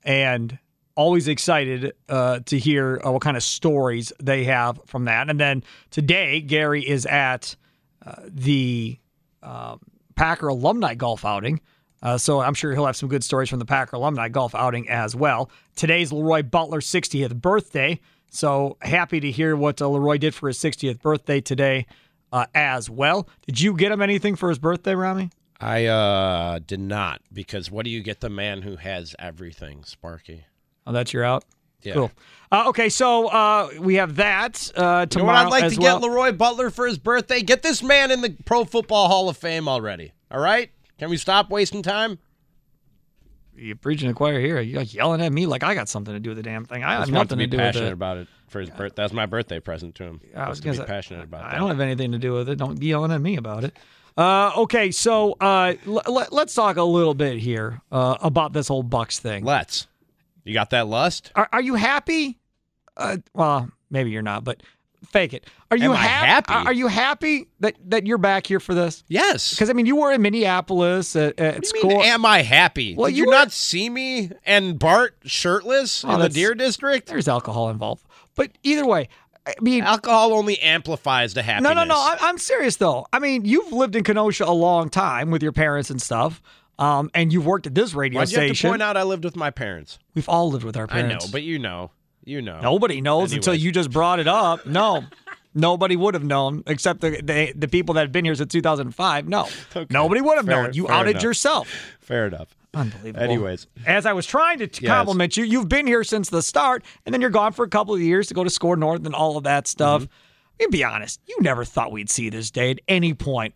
and always excited to hear what kind of stories they have from that. And then today, Gary is at the Packer alumni golf outing, so I'm sure he'll have some good stories from the Packer alumni golf outing as well. Today's Leroy Butler's 60th birthday. So happy to hear what Leroy did for his 60th birthday today as well. Did you get him anything for his birthday, Ramie? I did not, because what do you get the man who has everything, Sparky? Oh, that's your out? Yeah. Cool. Okay, so we have that tomorrow. You know what I'd like to get Leroy Butler for his birthday? Get this man in the Pro Football Hall of Fame already, all right? Can we stop wasting time? You're preaching to the choir here. You're yelling at me like I got something to do with the damn thing. I have nothing to do with it. I was passionate about it for his birthday. That was my birthday present to him. I was going to be passionate about that. I don't have anything to do with it. Don't be yelling at me about it. Okay, so let's talk a little bit here about this whole Bucks thing. Let's. You got that lust? Are you happy? Well, maybe you're not, but fake it. Are you happy? Are you happy that you're back here for this? Yes. Because, I mean, you were in Minneapolis at school. Mean, am I happy? Well, Did you not see me and Bart shirtless in the Deer District? There's alcohol involved. But either way, I mean, alcohol only amplifies the happiness. No. I'm serious, though. I mean, you've lived in Kenosha a long time with your parents and stuff. And you've worked at this radio station. You have to point out I lived with my parents. We've all lived with our parents. I know, but you know. You know. Nobody knows until you just brought it up. No, nobody would have known except the people that have been here since 2005. No, okay. Nobody would have known. You outed yourself. Fair enough. Unbelievable. Anyways. As I was trying to compliment you, you've been here since the start, and then you're gone for a couple of years to go to Score North and all of that stuff. Mm-hmm. I mean, be honest, you never thought we'd see this day at any point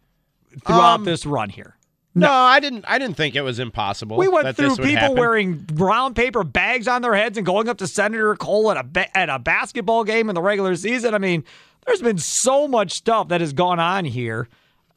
throughout this run here. No, I didn't think it was impossible. We went through people wearing brown paper bags on their heads and going up to Senator Cole at a basketball game in the regular season. I mean, there's been so much stuff that has gone on here.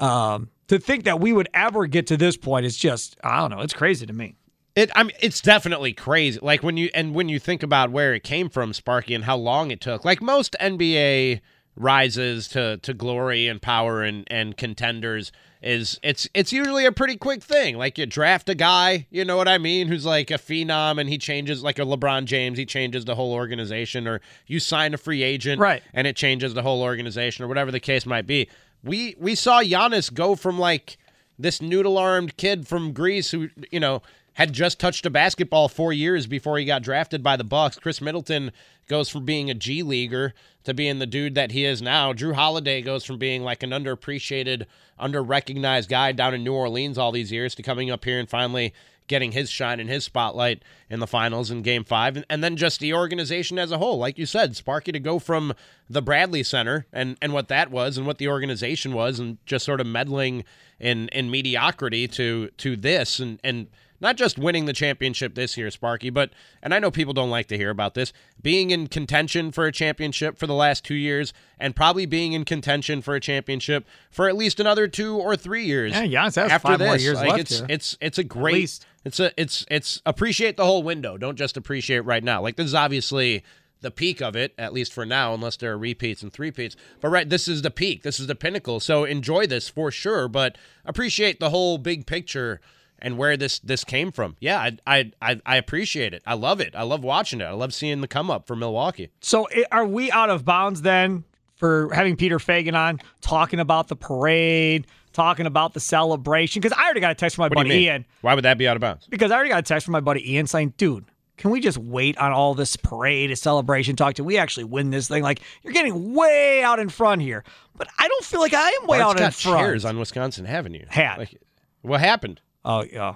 To think that we would ever get to this point is just, I don't know, it's crazy to me. It's definitely crazy. Like when you think about where it came from, Sparky, and how long it took. Like most NBA rises to glory and power and contenders it's usually a pretty quick thing. Like you draft a guy, you know what I mean, who's like a phenom and he changes, like a LeBron James, he changes the whole organization, or you sign a free agent and it changes the whole organization, or whatever the case might be. We saw Giannis go from like this noodle-armed kid from Greece who, you know, had just touched a basketball 4 years before he got drafted by the Bucks. Chris Middleton goes from being a G leaguer to being the dude that he is now. Jrue Holiday goes from being like an underappreciated, underrecognized guy down in New Orleans all these years to coming up here and finally getting his shine and his spotlight in the finals in Game 5. And then just the organization as a whole. Like you said, Sparky, to go from the Bradley Center and what that was and what the organization was and just sort of meddling in mediocrity to this and not just winning the championship this year, Sparky, but, and I know people don't like to hear about this, being in contention for a championship for the last 2 years and probably being in contention for a championship for at least another 2 or 3 years. Yeah, Giannis has 5 more years left. It's a great It's appreciate the whole window. Don't just appreciate right now. Like, this is obviously the peak of it, at least for now, unless there are repeats and threepeats. But right, this is the peak. This is the pinnacle. So enjoy this for sure, but appreciate the whole big picture and where this came from. Yeah, I appreciate it. I love it. I love watching it. I love seeing the come up for Milwaukee. So are we out of bounds then for having Peter Feigin on, talking about the parade, talking about the celebration? Because I already got a text from my buddy Ian. Why would that be out of bounds? Because I already got a text from my buddy Ian saying, dude, can we just wait on all this parade, a celebration talk till we actually win this thing? Like, you're getting way out in front here. But I don't feel like I am way out in front. Bart's got chairs on Wisconsin Avenue. Like, what happened? Oh, yeah.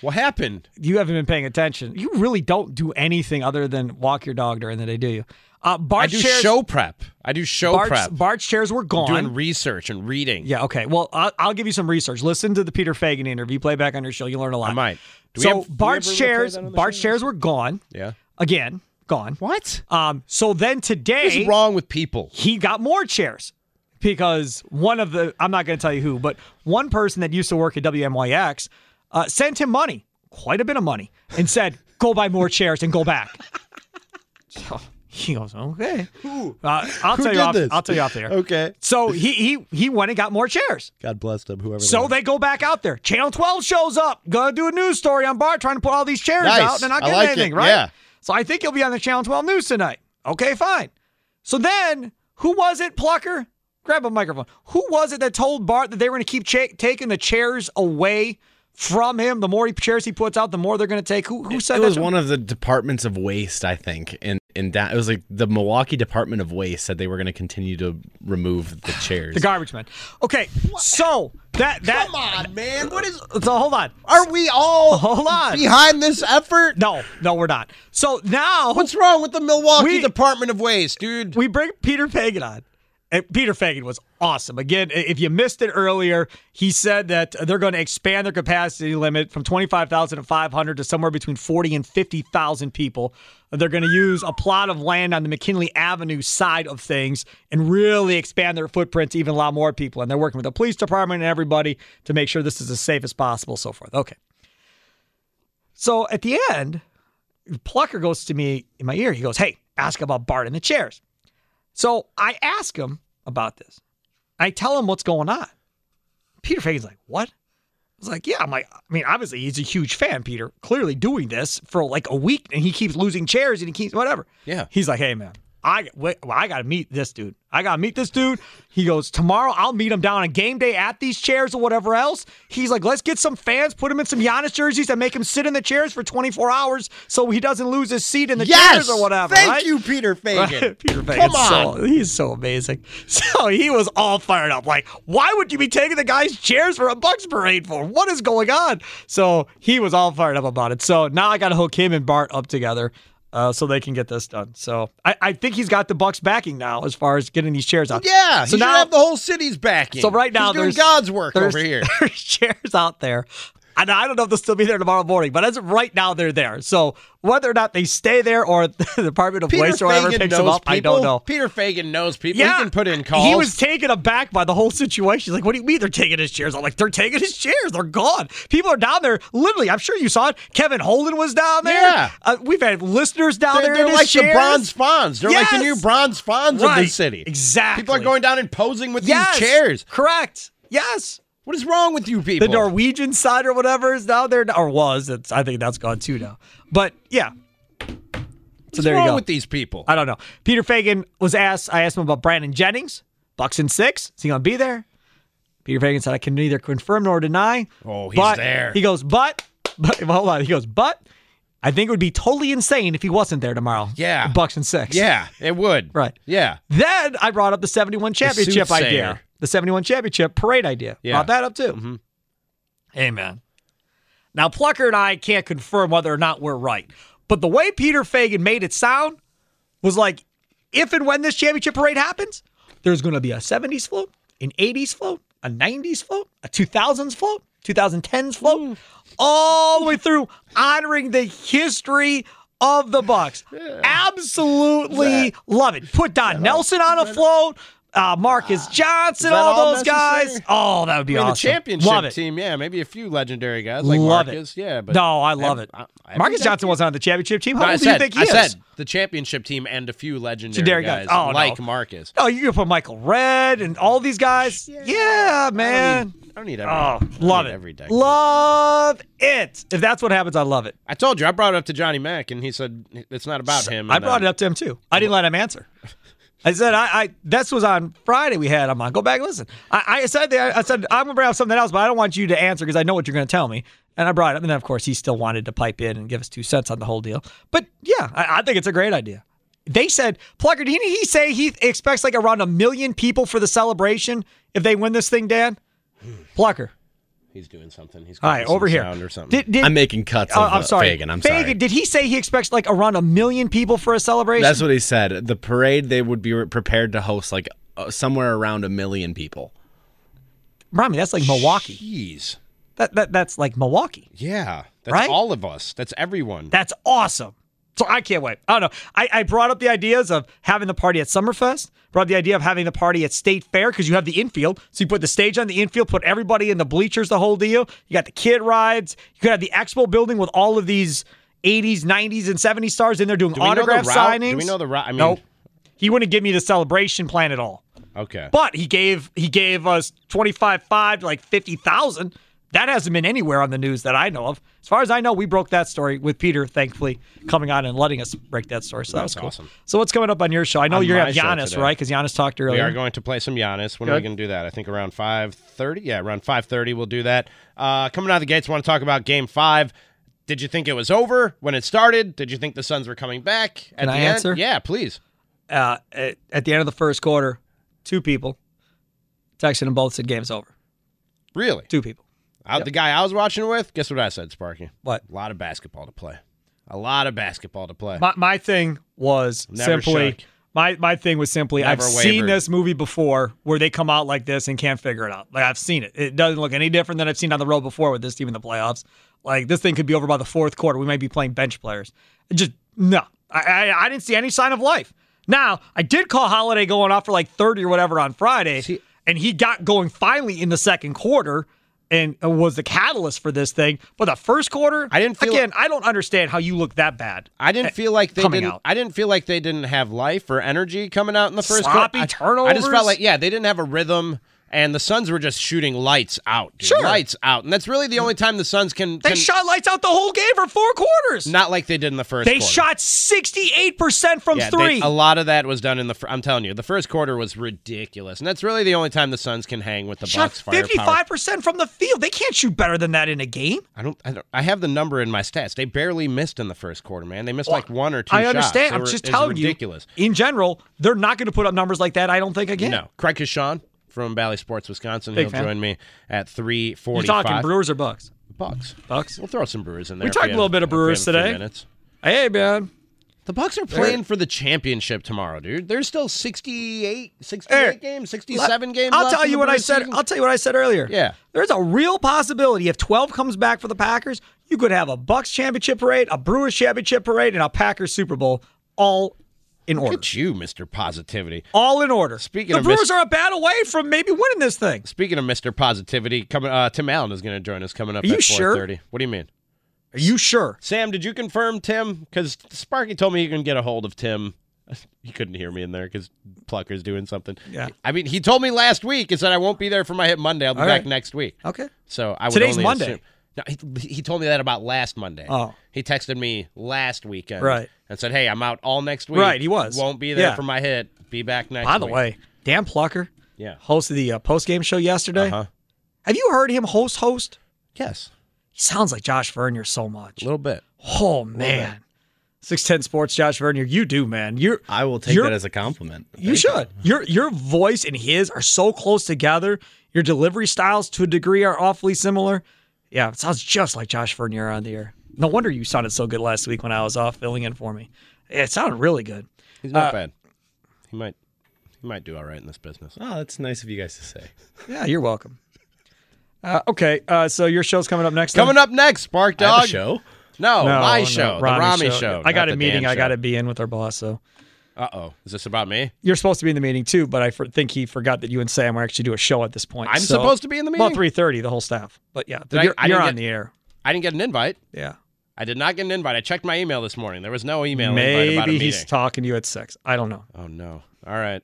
What happened? You haven't been paying attention. You really don't do anything other than walk your dog during the day, do you? Bart's I do chairs, show prep. I do show Bart's, prep. Bart's chairs were gone. Doing research and reading. Yeah, okay. Well, I'll give you some research. Listen to the Peter Feigin interview. Play back on your show. You'll learn a lot. I might. So Bart's chairs were gone. Yeah. Again, gone. What? So then today. What is wrong with people? He got more chairs because one of the, I'm not going to tell you who, but one person that used to work at WMYX sent him money, quite a bit of money, and said, go buy more chairs and go back. So he goes, okay. I'll tell you off there. Okay. So he went and got more chairs. God bless them, whoever. So they go back out there. Channel 12 shows up. Gonna do a news story on Bart trying to put all these chairs out. And they're not getting anything, right? Yeah. So I think he'll be on the Channel 12 news tonight. Okay, fine. So then, who was it, Plucker? Grab a microphone. Who was it that told Bart that they were going to keep taking the chairs away from him? The more chairs he puts out, the more they're going to take. Who said that? It was one of the departments of waste, I think. And it was like the Milwaukee Department of Waste said they were going to continue to remove the chairs. The garbage men. Okay, what? So that come on, man. What is? So hold on. Are we all behind this effort? No, we're not. So now, what's wrong with the Milwaukee Department of Waste, dude? We bring Peter Feigin on. Peter Feigin was awesome. Again, if you missed it earlier, he said that they're going to expand their capacity limit from 25,500 to somewhere between 40,000 and 50,000 people. They're going to use a plot of land on the McKinley Avenue side of things and really expand their footprint to even allow more people. And they're working with the police department and everybody to make sure this is as safe as possible, so forth. Okay. So at the end, Plucker goes to me in my ear. He goes, hey, ask about Bart and the chairs. So I ask him about this. I tell him what's going on. Peter Feigin's like, what? I was like, yeah. I'm like, I mean, obviously he's a huge fan, Peter. Clearly doing this for like a week, and he keeps losing chairs, and he keeps whatever. Yeah. He's like, hey, man, I got to meet this dude. I got to meet this dude. He goes, tomorrow I'll meet him down on game day at these chairs or whatever else. He's like, let's get some fans, put him in some Giannis jerseys and make him sit in the chairs for 24 hours so he doesn't lose his seat in the chairs or whatever. Thank you, Peter Feigin. Right? Peter Feigin. Come on. He's so amazing. So he was all fired up. Like, why would you be taking the guy's chairs for a Bucks parade for? What is going on? So he was all fired up about it. So now I got to hook him and Bart up together. So they can get this done. So I think he's got the Bucks backing now as far as getting these chairs out. Yeah, so now have the whole city's backing. So right now there's God's work over here. There's chairs out there. And I don't know if they'll still be there tomorrow morning, but as of right now, they're there. So whether or not they stay there or the Department of Waste or whatever picks them up, I don't know. Peter Feigin knows people. Yeah, he can put in calls. He was taken aback by the whole situation. He's like, what do you mean they're taking his chairs? I'm like, they're taking his chairs. They're gone. People are down there. Literally, I'm sure you saw it. Kevin Holden was down there. Yeah. We've had listeners down there. They're like the Bronze Fonz. They're like the new Bronze Fonz of the city. Exactly. People are going down and posing with these chairs. Correct. Yes. What is wrong with you people? The Norwegian side or whatever is now there, or was. I think that's gone too now. But, yeah. What's wrong with these people? I don't know. Peter Feigin was asked, I asked him about Brandon Jennings, Bucks in 6. Is he going to be there? Peter Feigin said, I can neither confirm nor deny. Oh, he's there. He goes, but hold on. He goes, but I think it would be totally insane if he wasn't there tomorrow. Yeah. Bucks in 6. Yeah, it would. Right. Yeah. Then I brought up the 71 championship idea. The 71 championship parade idea. Yeah. Brought that up, too. Mm-hmm. Amen. Now, Plucker and I can't confirm whether or not we're right. But the way Peter Feigin made it sound was like, if and when this championship parade happens, there's going to be a 70s float, an 80s float, a 90s float, a 2000s float, 2010s float, all the way through honoring the history of the Bucks. Yeah. Absolutely love it. Put Don Nelson on a float. Marques Johnson, all those guys. Oh, that would be awesome. The championship team, yeah, maybe a few legendary guys like Marques. Yeah, but no, I love it. Marques Johnson wasn't on the championship team. How old do you think he is? I said the championship team and a few legendary guys like Marques. Oh, you can put Michael Redd and all these guys. Yeah, man. I don't need every. Love it. Love it. If that's what happens, I love it. I told you, I brought it up to Johnny Mack, and he said it's not about him. I brought it up to him too. I didn't let him answer. I said, this was on Friday we had him on. Go back and listen. I said, I'm going to bring up something else, but I don't want you to answer because I know what you're going to tell me. And I brought it up. And then, of course, he still wanted to pipe in and give us 2 cents on the whole deal. But, yeah, I think it's a great idea. They said, Plucker, didn't he say he expects like around 1 million people for the celebration if they win this thing, Dan? Plucker. He's doing something. He's all right, over here. Or something. I'm making cuts of Feigin. I'm sorry. Did he say he expects like around 1 million people for a celebration? That's what he said. The parade, they would be prepared to host like somewhere around 1 million people. Ramie, that's like Milwaukee. Jeez. That's like Milwaukee. Yeah. That's right? All of us. That's everyone. That's awesome. So I can't wait. I don't know. I brought up the ideas of having the party at Summerfest, brought up the idea of having the party at State Fair because you have the infield. So you put the stage on the infield, put everybody in the bleachers, the whole deal. You got the kid rides. You could have the expo building with all of these 80s, 90s, and 70s stars in there doing autograph signings. Do we know the route? I mean, nope. He wouldn't give me the celebration plan at all. Okay. But he gave us 25,500 to like 50,000. That hasn't been anywhere on the news that I know of. As far as I know, we broke that story with Peter, thankfully, coming on and letting us break that story. So that's cool. Awesome. So what's coming up on your show? I know you're at Giannis, right? Because Giannis talked earlier. We are going to play some Giannis. When are we going to do that? I think around 5:30. Yeah, around 5:30 we'll do that. Coming out of the gates, I want to talk about Game 5. Did you think it was over when it started? Did you think the Suns were coming back at the end? Can I answer? Yeah, please. At the end of the first quarter, two people texted them both said game's over. Really? Two people. The guy I was watching with, guess what I said, Sparky? What? A lot of basketball to play. My thing was simply, I've seen this movie before where they come out like this and can't figure it out. Like, I've seen it. It doesn't look any different than I've seen on the road before with this team in the playoffs. Like, this thing could be over by the fourth quarter. We might be playing bench players. Just, no. I didn't see any sign of life. Now, I did call Holiday going off for like 30 or whatever on Friday, and he got going finally in the second quarter, and was the catalyst for this thing. But the first quarter, I don't understand how you look that bad. I didn't feel like they didn't have life or energy coming out in the first quarter. Sloppy turnovers. I just felt like they didn't have a rhythm, and the Suns were just shooting lights out. Dude. Sure, lights out, and that's really the only time the Suns can. They shot lights out the whole game for 4 quarters. Not like they did in the first. They shot 68% from three. A lot of that was done in the. I'm telling you, the first quarter was ridiculous, and that's really the only time the Suns can hang with the Bucks. Shot 55% from the field. They can't shoot better than that in a game. I have the number in my stats. They barely missed in the first quarter, man. They missed like 1 or 2. I understand. I'm just telling you. Ridiculous. In general, they're not going to put up numbers like that. I don't think again. No, Craig Kishon from Valley Sports, Wisconsin. He'll join me at 3:45. You talking Brewers or Bucks? Bucks. We'll throw some Brewers in there. We talked a little bit of Brewers today. Hey, man. The Bucks are playing for the championship tomorrow, dude. There's still 68 games, 67 games. I'll tell you what I said. I'll tell you what I said earlier. Yeah. There's a real possibility if 12 comes back for the Packers, you could have a Bucks championship parade, a Brewers championship parade, and a Packers Super Bowl all in order. Look at you, Mr. Positivity. All in order. The Brewers are a bat away from maybe winning this thing. Speaking of Mr. Positivity, Tim Allen is going to join us coming up at 4:30. Sure? What do you mean? Are you sure? Sam, did you confirm Tim? Because Sparky told me you can get a hold of Tim. He couldn't hear me in there because Plucker's doing something. Yeah. I mean, he told me last week and said I won't be there for my hit Monday. I'll be back next week. Okay. So today's only Monday. No, he told me that about last Monday. Oh. He texted me last weekend and said, hey, I'm out all next week. Right, he was. Won't be there for my hit. Be back next week. By the way, Dan Plucker hosted the post-game show yesterday. Uh-huh. Have you heard him host? Yes. He sounds like Josh Vernier so much. A little bit. Oh, man. 610 Sports, Josh Vernier. You do, man. I will take that as a compliment. You should. Your voice and his are so close together. Your delivery styles, to a degree, are awfully similar. Yeah, it sounds just like Josh Vernier on the air. No wonder you sounded so good last week when I was off filling in for me. It sounded really good. He's not bad. He might do all right in this business. Oh, that's nice of you guys to say. Yeah, you're welcome. Okay, so your show's coming up next. Coming up next, Spark Dog. I have a show? No, my show, the Ramie show. I got a meeting I got to be in with our boss, so. Uh-oh. Is this about me? You're supposed to be in the meeting, too, but I think he forgot that you and Sam were actually do a show at this point. I'm supposed to be in the meeting? Well, 3:30, the whole staff. But, yeah, you're on the air. I didn't get an invite. Yeah. I did not get an invite. I checked my email this morning. There was no email invite about a meeting. Maybe he's talking to you at 6. I don't know. Oh, no. All right.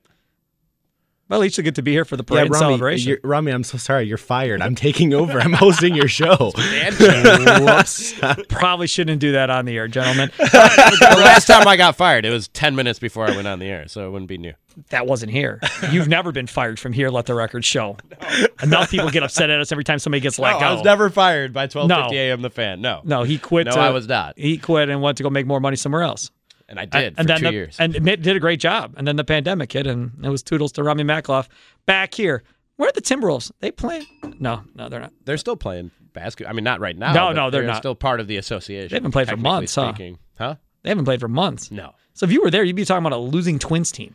Well, at least you'll get to be here for the parade and celebration. Ramie, I'm so sorry. You're fired. I'm taking over. I'm hosting your show. Whoops. Probably shouldn't do that on the air, gentlemen. The last time I got fired, it was 10 minutes before I went on the air, so it wouldn't be new. That wasn't here. You've never been fired from here, let the record show. No. Enough people get upset at us every time somebody gets let go. I was never fired by 12:50 a.m. The Fan. No. No, he quit. No, I was not. He quit and went to go make more money somewhere else. And I did for 2 years. And it did a great job. And then the pandemic hit, and it was toodles to Ramie Makhlouf. Back here, where are the Timberwolves? They playing? No, they're not. They're still playing basketball. I mean, not right now. No, they're not. Still part of the association. They haven't played for months, huh? They haven't played for months. No. So if you were there, you'd be talking about a losing Twins team.